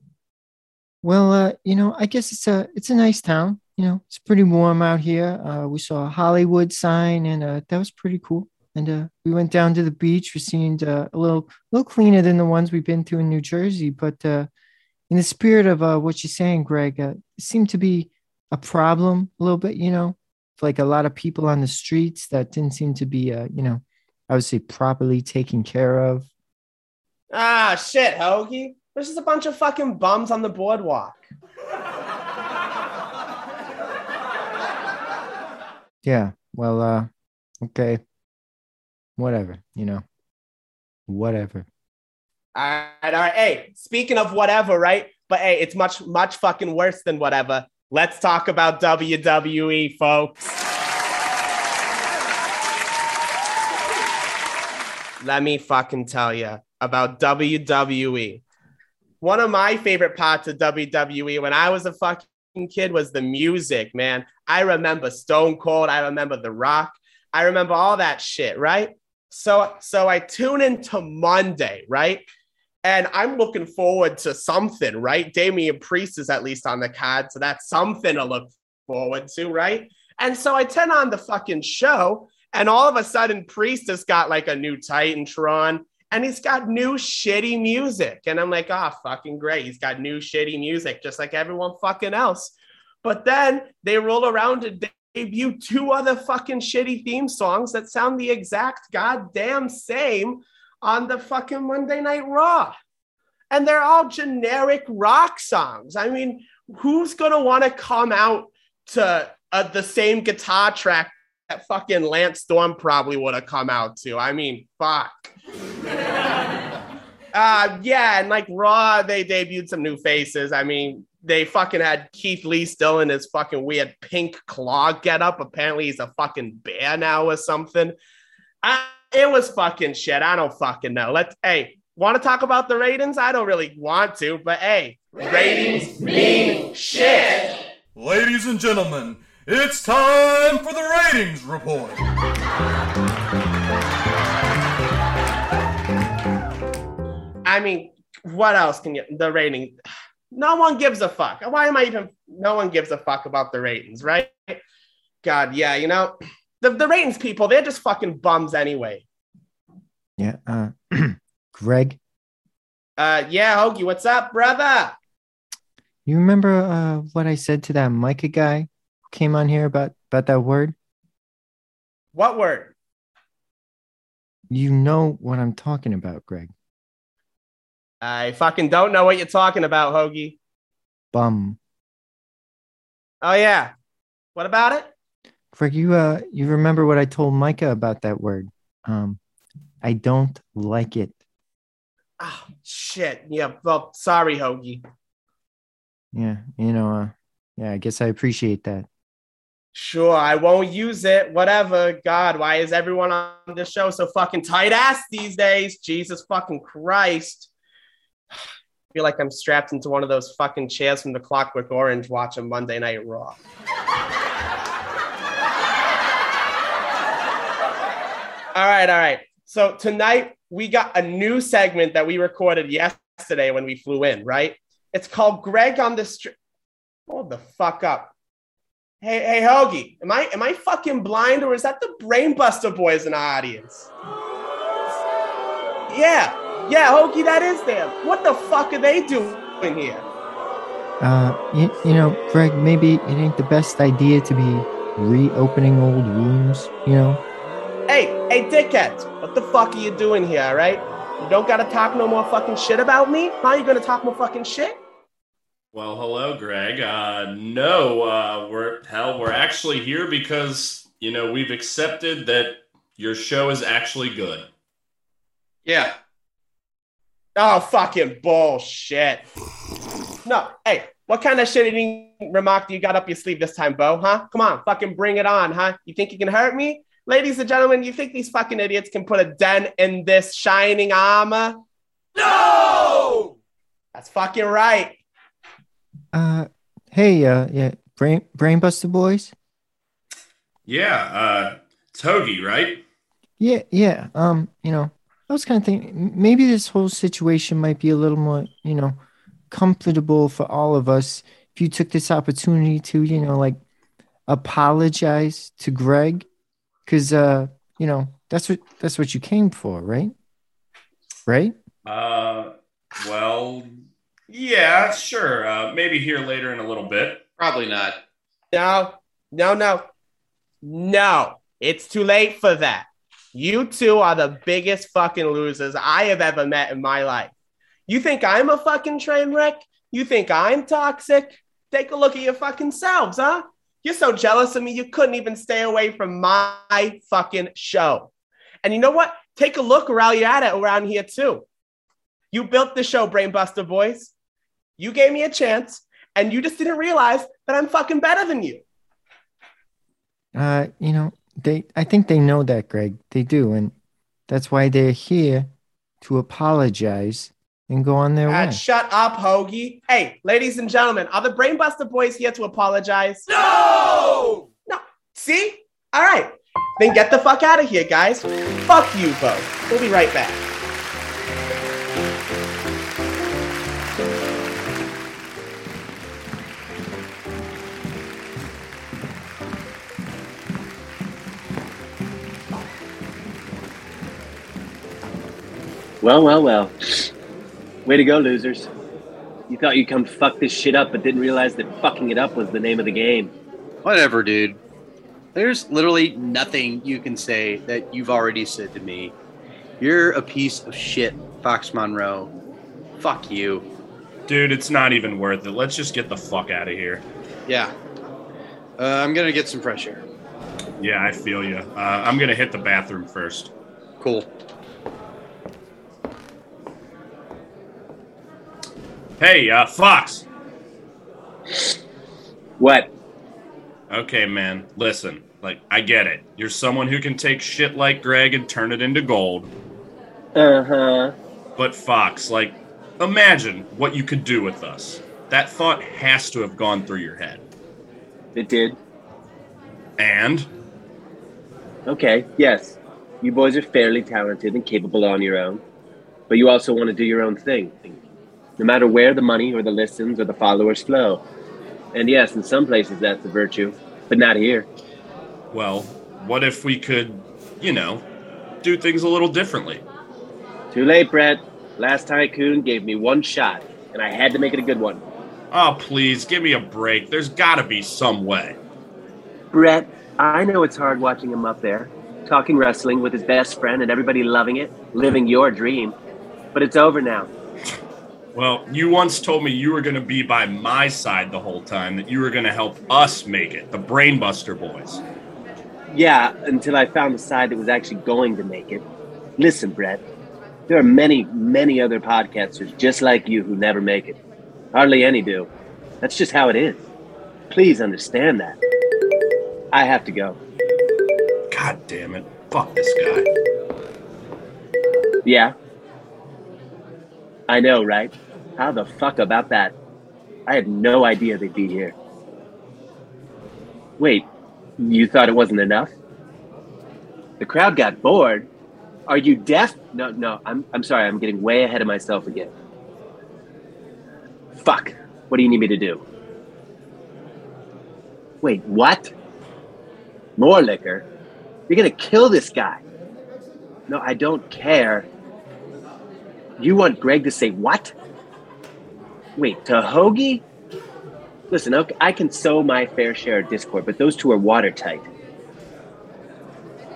Well, uh, you know, I guess it's a it's a nice town. You know, it's pretty warm out here. Uh, we saw a Hollywood sign, and uh, that was pretty cool. And uh, we went down to the beach. We seemed uh, a little little cleaner than the ones we've been to in New Jersey. But uh, in the spirit of uh, what you're saying, Greg, uh, it seemed to be a problem a little bit, you know, like a lot of people on the streets that didn't seem to be, uh, you know, I would say properly taken care of. Ah, shit, Hoagie. There's just a bunch of fucking bums on the boardwalk. Yeah, well, uh, okay, whatever, you know, whatever. All right, all right. Hey, speaking of whatever, right? But hey, it's much, much fucking worse than whatever. Let's talk about W W E, folks. Let me fucking tell you about W W E. One of my favorite parts of W W E when I was a fucking kid was the music, man. I remember Stone Cold. I remember The Rock. I remember all that shit, right? So, so I tune into Monday, right? And I'm looking forward to something, right? Damian Priest is at least on the card, so that's something to look forward to, right? And so I turn on the fucking show, and all of a sudden, Priest has got like a new Titantron, and he's got new shitty music. And I'm like, ah, oh, fucking great. He's got new shitty music, just like everyone fucking else. But then they roll around and debut two other fucking shitty theme songs that sound the exact goddamn same on the fucking Monday Night Raw. And they're all generic rock songs. I mean, who's going to want to come out to uh, the same guitar track that fucking Lance Storm probably would have come out to? I mean, fuck. uh, yeah, and like Raw, they debuted some new faces. I mean, they fucking had Keith Lee still in his fucking weird pink claw getup. Apparently he's a fucking bear now or something. I, it was fucking shit. I don't fucking know. Let's, hey, want to talk about the ratings? I don't really want to, but hey. Ratings mean shit. Ladies and gentlemen, it's time for the ratings report. I mean, what else can you, the rating? No one gives a fuck. Why am I even, no one gives a fuck about the ratings, right? God, yeah, you know, the, the ratings people, they're just fucking bums anyway. Yeah. Uh, Greg? Uh, yeah, Hoagie, what's up, brother? You remember uh, what I said to that Micah guy? Came on here about, about that word? What word? You know what I'm talking about, Greg. I fucking don't know what you're talking about, Hoagie. Bum. Oh, yeah. What about it? Greg, you uh, you remember what I told Micah about that word? Um, I don't like it. Oh, shit. Yeah, well, sorry, Hoagie. Yeah, you know, uh, yeah, I guess I appreciate that. Sure, I won't use it. Whatever. God, why is everyone on this show so fucking tight ass these days? Jesus fucking Christ. I feel like I'm strapped into one of those fucking chairs from the Clockwork Orange watching Monday Night Raw. All right, all right. So tonight we got a new segment that we recorded yesterday when we flew in, right? It's called Greg on the Street. Hold the fuck up. Hey, hey, Hoagie, am I am I fucking blind, or is that the Brainbuster Boys in the audience? Yeah, yeah, Hoagie, that is them. What the fuck are they doing here? Uh, you, you know, Greg, maybe it ain't the best idea to be reopening old wounds, you know? Hey, hey, dickheads, what the fuck are you doing here, all right? You don't gotta talk no more fucking shit about me? How are you gonna talk more fucking shit? Well, hello, Greg. Uh, no, uh, we're hell. We're actually here because, you know, we've accepted that your show is actually good. Yeah. Oh, fucking bullshit. No. Hey, what kind of shitty remark do you got up your sleeve this time, Bo? Huh? Come on, fucking bring it on, huh? You think you can hurt me? Ladies and gentlemen, you think these fucking idiots can put a dent in this shining armor? No! That's fucking right. Uh, hey, uh, yeah, Brain Brainbuster Boys. Yeah, uh, Togi, right? Yeah, yeah. Um, you know, I was kind of thinking maybe this whole situation might be a little more, you know, comfortable for all of us if you took this opportunity to, you know, like apologize to Greg, because uh, you know, that's what that's what you came for, right? Right? Uh, well. Yeah, sure. Uh, maybe here later in a little bit. Probably not. No, no, no, no. It's too late for that. You two are the biggest fucking losers I have ever met in my life. You think I'm a fucking train wreck? You think I'm toxic? Take a look at your fucking selves, huh? You're so jealous of me, you couldn't even stay away from my fucking show. And you know what? Take a look around, you're at it around here too. You built the show, Brainbuster Boys. You gave me a chance, and you just didn't realize that I'm fucking better than you. Uh, you know, they. I think they know that, Greg. They do, and that's why they're here to apologize and go on their uh, way. Shut up, Hoagie. Hey, ladies and gentlemen, are the Brainbuster Boys here to apologize? No! No. See? All right. Then get the fuck out of here, guys. Fuck you, Bo. We'll be right back. Well, well, well. Way to go, losers. You thought you'd come fuck this shit up, but didn't realize that fucking it up was the name of the game. Whatever, dude. There's literally nothing you can say that you've already said to me. You're a piece of shit, Fox Monroe. Fuck you. Dude, it's not even worth it. Let's just get the fuck out of here. Yeah. Uh, I'm gonna get some fresh air. Yeah, I feel you. Uh, I'm gonna hit the bathroom first. Cool. Hey, uh, Fox. What? Okay, man, listen. Like, I get it. You're someone who can take shit like Greg and turn it into gold. Uh-huh. But, Fox, like, imagine what you could do with us. That thought has to have gone through your head. It did. And? Okay, yes. You boys are fairly talented and capable on your own. But you also want to do your own thing. No matter where the money or the listens or the followers flow. And yes, in some places that's a virtue, but not here. Well, what if we could, you know, do things a little differently? Too late, Brett. Last Tycoon gave me one shot, and I had to make it a good one. Oh, please, give me a break. There's gotta be some way. Brett, I know it's hard watching him up there, talking wrestling with his best friend and everybody loving it, living your dream. But it's over now. Well, you once told me you were going to be by my side the whole time, that you were going to help us make it, the Brainbuster Boys. Yeah, until I found a side that was actually going to make it. Listen, Brett, there are many, many other podcasters just like you who never make it. Hardly any do. That's just how it is. Please understand that. I have to go. God damn it. Fuck this guy. Yeah. I know, right? How the fuck about that? I had no idea they'd be here. Wait, you thought it wasn't enough? The crowd got bored? Are you deaf? No, no, I'm I'm sorry, I'm getting way ahead of myself again. Fuck, what do you need me to do? Wait, what? More liquor? You're gonna kill this guy. No, I don't care. You want Greg to say what? Wait, to Hoagie? Listen, okay, I can sow my fair share of discord, but those two are watertight.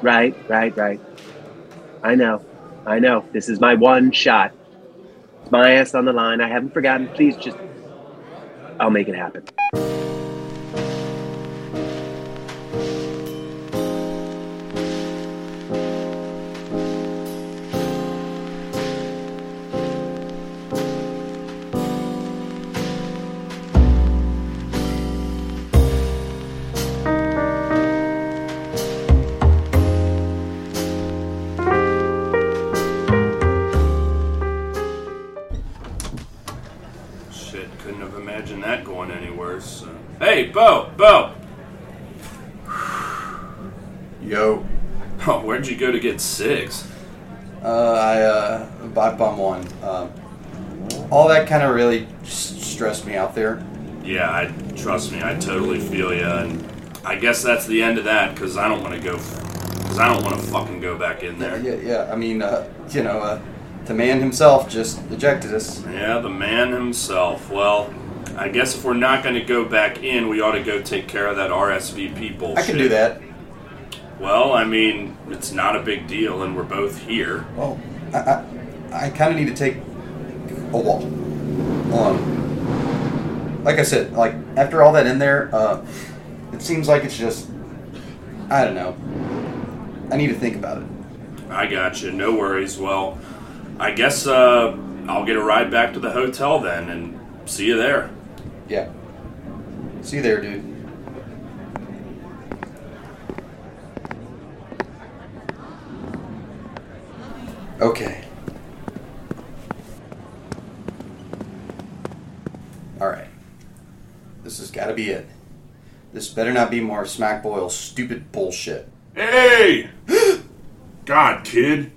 Right, right, right. I know, I know. This is my one shot. It's my ass on the line. I haven't forgotten. Please just... I'll make it happen. Bo, Bo. Yo. Oh, where'd you go to get six? Uh, I, uh, bought bomb one. Um, all that kind of really stressed me out there. Yeah, I trust me, I totally feel you, and I guess that's the end of that, because I don't want to go, because I don't want to fucking go back in there. Yeah, yeah, yeah. I mean, uh, you know, uh, the man himself just ejected us. Yeah, the man himself, well... I guess if we're not going to go back in, we ought to go take care of that R S V P bullshit. I can do that. Well, I mean, it's not a big deal, and we're both here. Well, I I, I kind of need to take a walk. Um, like I said, like after all that in there, uh, it seems like it's just, I don't know. I need to think about it. I got you. No worries. Well, I guess... Uh, I'll get a ride back to the hotel then, and see you there. Yeah. See you there, dude. Okay. Alright. This has got to be it. This better not be more Smack Boyle's stupid bullshit. Hey! God, kid.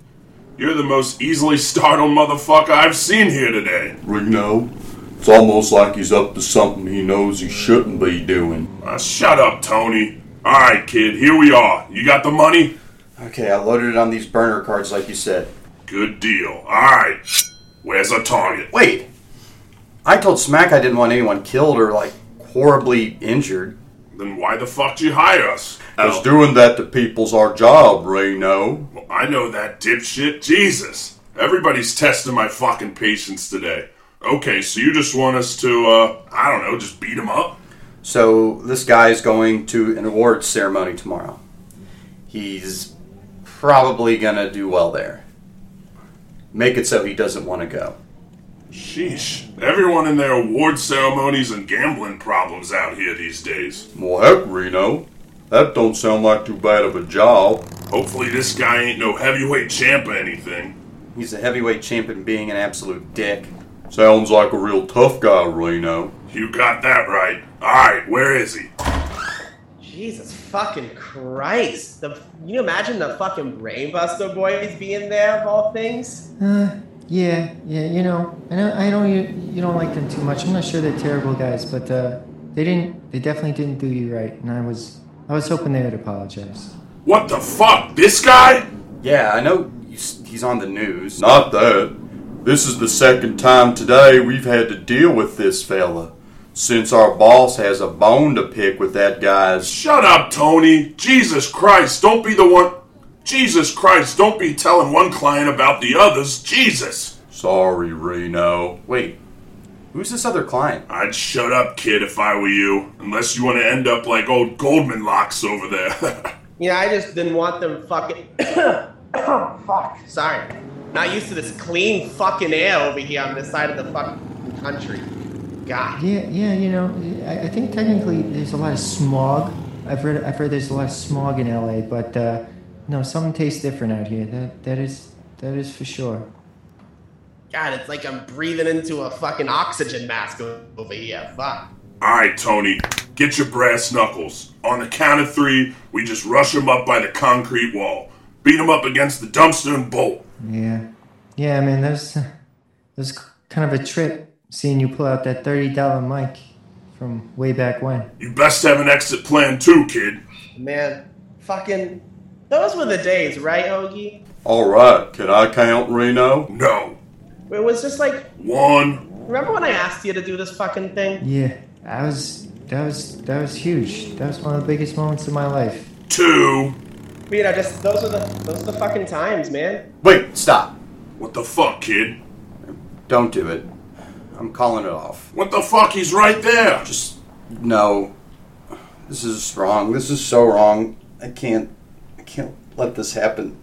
You're the most easily startled motherfucker I've seen here today. Rigno, it's almost like he's up to something he knows he shouldn't be doing. Uh, shut up, Tony. Alright, kid, here we are. You got the money? Okay, I loaded it on these burner cards like you said. Good deal. Alright, where's our target? Wait! I told Smack I didn't want anyone killed or, like, horribly injured. Then why the fuck did you hire us? Because doing that to people's our job, Reno. Well, I know that, dipshit. Jesus. Everybody's testing my fucking patience today. Okay, so you just want us to, uh, I don't know, just beat him up? So, this guy's going to an awards ceremony tomorrow. He's probably gonna do well there. Make it so he doesn't want to go. Sheesh. Everyone in their award ceremonies and gambling problems out here these days. Well, heck, Reno. That don't sound like too bad of a job. Hopefully this guy ain't no heavyweight champ or anything. He's a heavyweight champ and being an absolute dick. Sounds like a real tough guy, Reno. You got that right. Alright, where is he? Jesus fucking Christ. The, can you imagine the fucking Brainbuster boys being there, of all things? Uh... Yeah, yeah, you know, I don't, I don't, you, you don't like them too much. I'm not sure they're terrible guys, but uh, they didn't, they definitely didn't do you right, and I was, I was hoping they would apologize. What the fuck, this guy? Yeah, I know he's on the news. Not that. This is the second time today we've had to deal with this fella, since our boss has a bone to pick with that guy. Shut up, Tony. Jesus Christ, don't be the one... Jesus Christ, don't be telling one client about the others. Jesus! Sorry, Reno. Wait, who's this other client? I'd shut up, kid, if I were you. Unless you want to end up like old Goldman Locks over there. Yeah, I just didn't want them fucking... Oh, fuck. Sorry. Not used to this clean fucking air over here on this side of the fucking country. God. Yeah, yeah, you know, I think technically there's a lot of smog. I've heard, I've heard there's a lot of smog in L A, but... uh No, something tastes different out here. That that is that is for sure. God, it's like I'm breathing into a fucking oxygen mask over here. Fuck. All right, Tony, get your brass knuckles. On the count of three, we just rush him up by the concrete wall, beat him up against the dumpster and bolt. Yeah, yeah, man. That was, that was kind of a trip seeing you pull out that thirty dollar mic from way back when. You best have an exit plan too, kid. Man, fucking. Those were the days, right, Hoagie? All right. Can I count, Reno? No. It was just like... One. Remember when I asked you to do this fucking thing? Yeah. I was... That was... That was huge. That was one of the biggest moments of my life. Two. You know, just... Those were the... Those were the fucking times, man. Wait. Stop. What the fuck, kid? Don't do it. I'm calling it off. What the fuck? He's right there. Just... No. This is wrong. This is so wrong. I can't... Can't let this happen.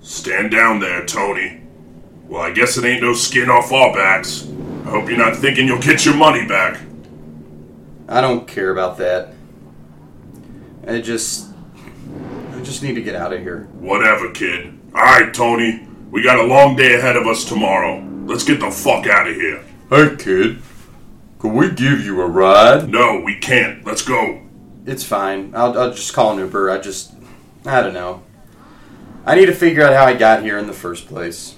Stand down there, Tony. Well, I guess it ain't no skin off our backs. I hope you're not thinking you'll get your money back. I don't care about that. I just... I just need to get out of here. Whatever, kid. Alright, Tony. We got a long day ahead of us tomorrow. Let's get the fuck out of here. Hey, kid. Can we give you a ride? No, we can't. Let's go. It's fine. I'll, I'll just call an Uber. I just... I don't know. I need to figure out how I got here in the first place.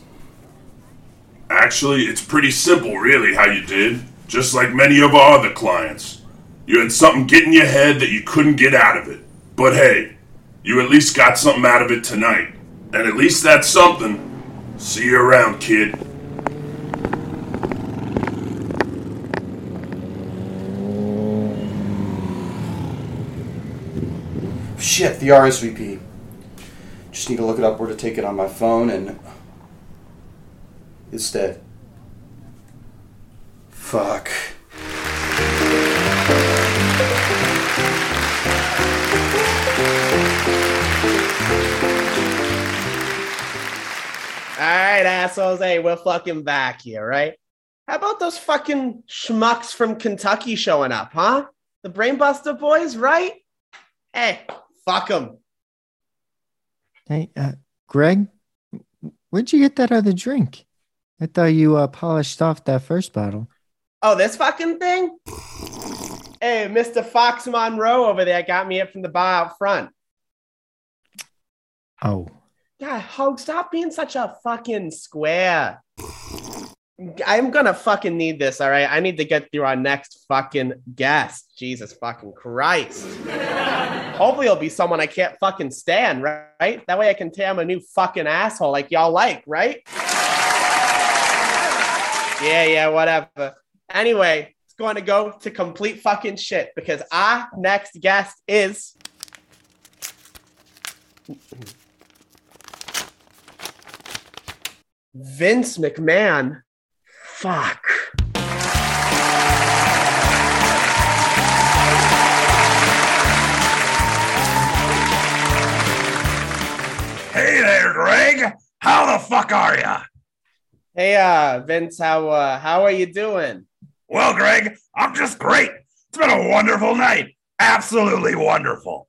Actually, it's pretty simple, really, how you did. Just like many of our other clients. You had something get in your head that you couldn't get out of it. But hey, you at least got something out of it tonight. And at least that's something. See you around, kid. Shit, the R S V P. Just need to look it up where to take it on my phone and... It's dead. Fuck. All right, assholes. Hey, we're fucking back here, right? How about those fucking schmucks from Kentucky showing up, huh? The Brainbuster boys, right? Hey, fuck them. Hey, uh, Greg, where'd you get that other drink? I thought you uh, polished off that first bottle. Oh, this fucking thing? Hey, Mister Fox Monroe over there got me it from the bar out front. Oh. God, Hog, stop being such a fucking square. I'm gonna fucking need this, all right? I need to get through our next fucking guest. Jesus fucking Christ. Hopefully it'll be someone I can't fucking stand, right? That way I can tear him a new fucking asshole like y'all like, right? Yeah, yeah, whatever. Anyway, it's going to go to complete fucking shit because our next guest is... Vince McMahon. Fuck. Hey there, Greg. How the fuck are you? Hey, uh, Vince, how uh, how are you doing? Well, Greg, I'm just great. It's been a wonderful night. Absolutely wonderful.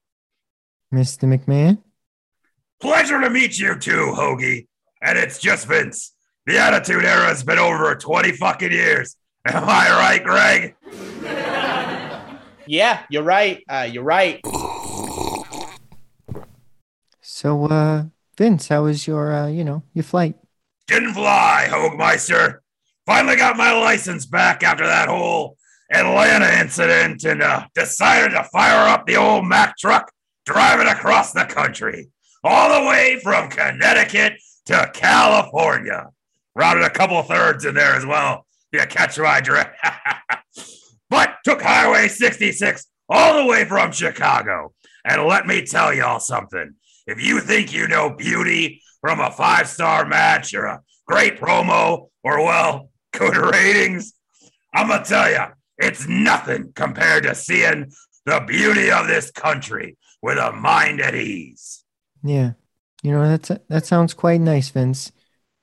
Mister McMahon? Pleasure to meet you too, Hoagie. And it's just Vince. The Attitude Era has been over twenty fucking years. Am I right, Greg? Yeah, you're right. Uh, you're right. So, uh, Vince, how was your, uh, you know, your flight? Didn't fly, Hoagmeister. Finally got my license back after that whole Atlanta incident and uh, decided to fire up the old Mack truck, drive it across the country, all the way from Connecticut to California. Routed a couple thirds in there as well. Yeah, catch my drift. But took Highway sixty-six all the way from Chicago. And let me tell y'all something. If you think you know beauty from a five-star match or a great promo or, well, good ratings, I'm going to tell you, it's nothing compared to seeing the beauty of this country with a mind at ease. Yeah. You know, that's a, that sounds quite nice, Vince.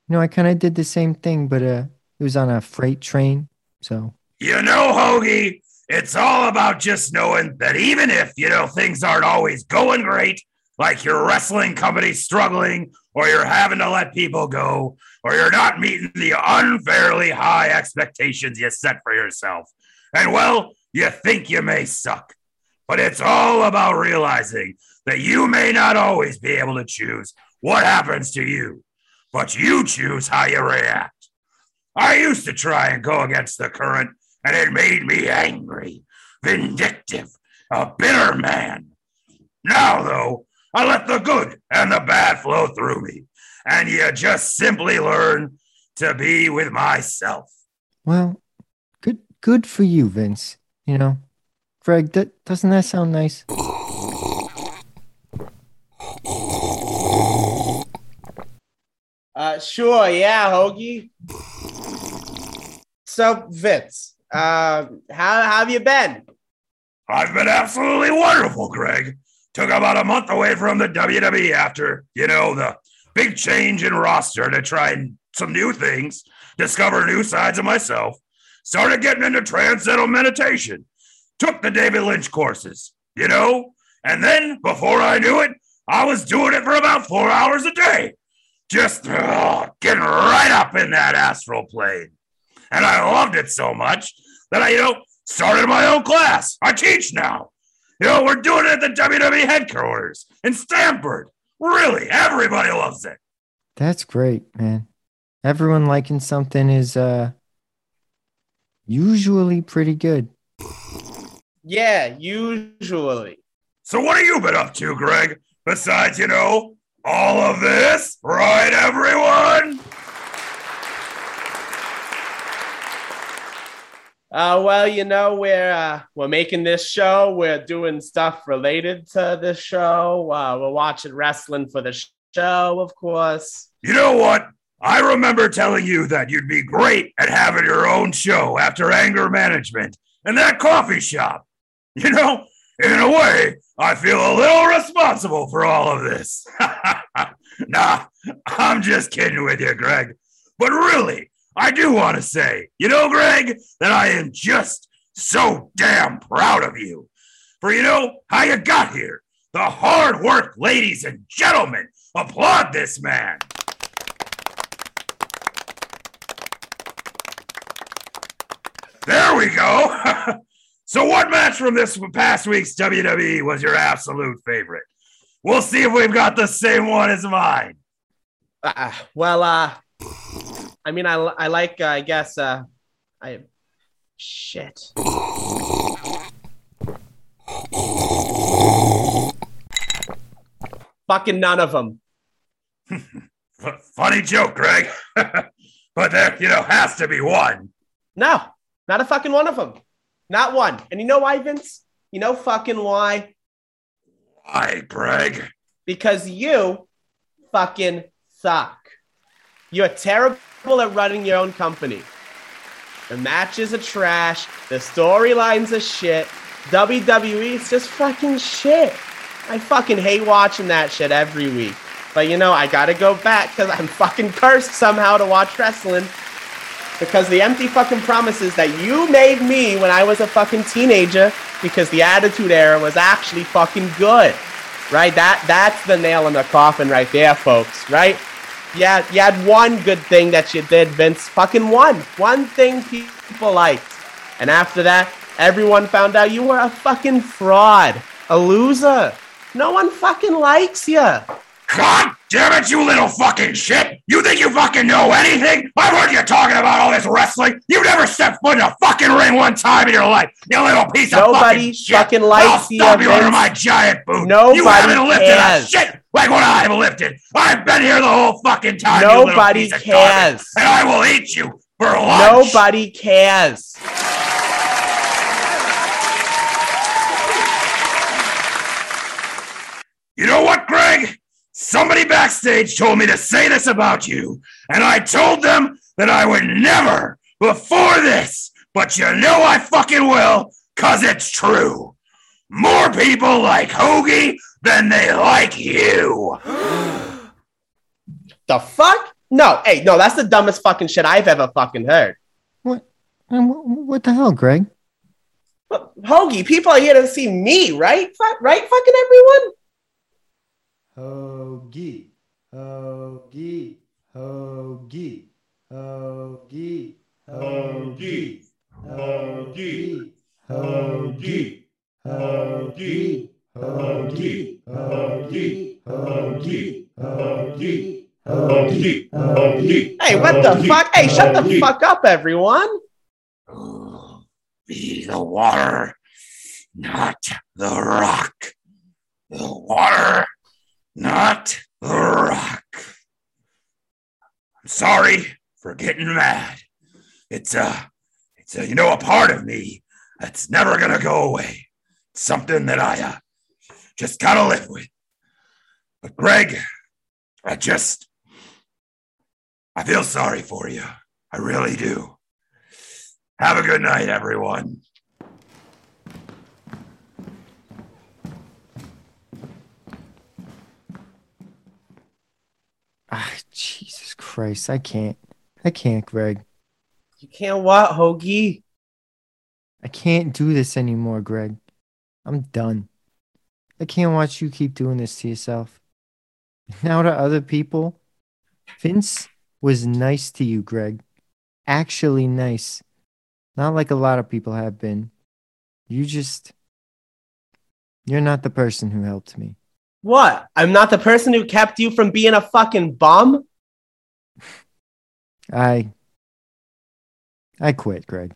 You know, I kind of did the same thing, but uh, it was on a freight train, so. You know, Hoagie, it's all about just knowing that even if, you know, things aren't always going great, like your wrestling company's struggling, or you're having to let people go, or you're not meeting the unfairly high expectations you set for yourself. And, well, you think you may suck. But it's all about realizing that you may not always be able to choose what happens to you, but you choose how you react. I used to try and go against the current, and it made me angry, vindictive, a bitter man. Now, though, I let the good and the bad flow through me, and you just simply learn to be with myself. Well, good, good for you, Vince. You know, Greg, that, doesn't that sound nice? Uh, sure, yeah, Hoagie. So, Vince, uh, how, how have you been? I've been absolutely wonderful, Greg. Took about a month away from the W W E after, you know, the big change in roster to try some new things, discover new sides of myself, started getting into transcendental meditation, took the David Lynch courses, you know, and then before I knew it, I was doing it for about four hours a day. Just uh, getting right up in that astral plane. And I loved it so much that I, you know, started my own class. I teach now. You know, we're doing it at the W W E headquarters in Stamford. Really, everybody loves it. That's great, man. Everyone liking something is uh, usually pretty good. Yeah, usually. So what have you been up to, Greg? Besides, you know... all of this, right, everyone? Uh, well, you know, we're uh, we're making this show. We're doing stuff related to this show. Uh, we're watching wrestling for the show, of course. You know what? I remember telling you that you'd be great at having your own show after anger management and that coffee shop. You know, In a way, I feel a little responsible for all of this. Nah, I'm just kidding with you, Greg. But really, I do want to say, you know, Greg, that I am just so damn proud of you. For you know how you got here. The hard work, ladies and gentlemen, applaud this man. There we go. So what match from this past week's W W E was your absolute favorite? We'll see if we've got the same one as mine. Uh, well, uh, I mean, I, I like, uh, I guess, uh, I, shit. Fucking none of them. Funny joke, Greg. But there, you know, has to be one. No, not a fucking one of them. Not one. And you know why, Vince? You know fucking why? Why, Greg? Because you fucking suck. You're terrible at running your own company. The matches are trash. The storylines are shit. W W E is just fucking shit. I fucking hate watching that shit every week. But, you know, I gotta go back because I'm fucking cursed somehow to watch wrestling. Because the empty fucking promises that you made me when I was a fucking teenager, because the Attitude Era was actually fucking good, right? That that's the nail in the coffin right there, folks, right? Yeah, you had one good thing that you did, Vince. Fucking one. One thing people liked. And after that, everyone found out you were a fucking fraud. A loser. No one fucking likes you. God damn it, you little fucking shit! You think you fucking know anything? I've heard you talking about all this wrestling. You never stepped foot in a fucking ring one time in your life, you little piece of Nobody fucking shit. Nobody fucking likes I'll you. I'll stop you under my giant boot. Nobody You haven't lifted cares. a shit like what I've lifted. I've been here the whole fucking time. Nobody you little piece cares. Of garbage, and I will eat you for lunch. Nobody cares. You know what, Greg? Somebody backstage told me to say this about you, and I told them that I would never before this, but you know I fucking will, because it's true. More people like Hoagie than they like you. The fuck? No, hey, no, that's the dumbest fucking shit I've ever fucking heard. What, what the hell, Greg? Well, Hoagie, people are here to see me, right? F- right, fucking everyone? Hoagie, Hoagie, Hoagie, Hoagie, Hoagie, Hoagie, Hoagie, Hoagie, Hoagie, Hoagie, Hoagie, Hoagie, Hoagie, Hoagie. Hey, what the fuck? Hey, shut the fuck up, everyone. Be the water, not the rock. The water. Not the rock. I'm sorry for getting mad. It's a, it's a, you know, a part of me that's never gonna go away. It's something that I uh, just gotta live with. But Greg, I just, I feel sorry for you. I really do. Have a good night, everyone. Ah, Jesus Christ, I can't. I can't, Greg. You can't what, Hoagie? I can't do this anymore, Greg. I'm done. I can't watch you keep doing this to yourself. Now to other people. Vince was nice to you, Greg. Actually nice. Not like a lot of people have been. You just... You're not the person who helped me. What? I'm not the person who kept you from being a fucking bum? I... I quit, Greg.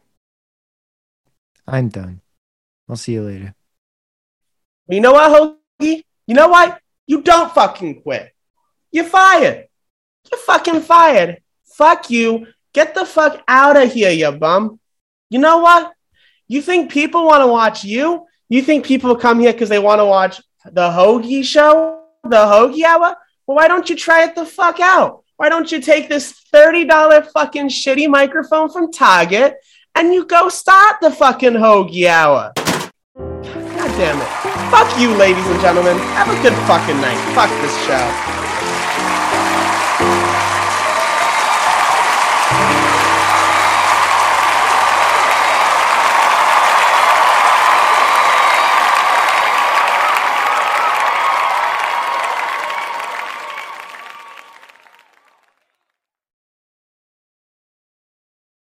I'm done. I'll see you later. You know what, Hoagie? You know what? You don't fucking quit. You're fired. You're fucking fired. Fuck you. Get the fuck out of here, you bum. You know what? You think people want to watch you? You think people come here because they want to watch... The Hoagie Show? The Hoagie Hour? Well, why don't you try it the fuck out? Why don't you take this thirty dollars fucking shitty microphone from Target and you go start the fucking Hoagie Hour? God damn it. Fuck you, ladies and gentlemen. Have a good fucking night. Fuck this show.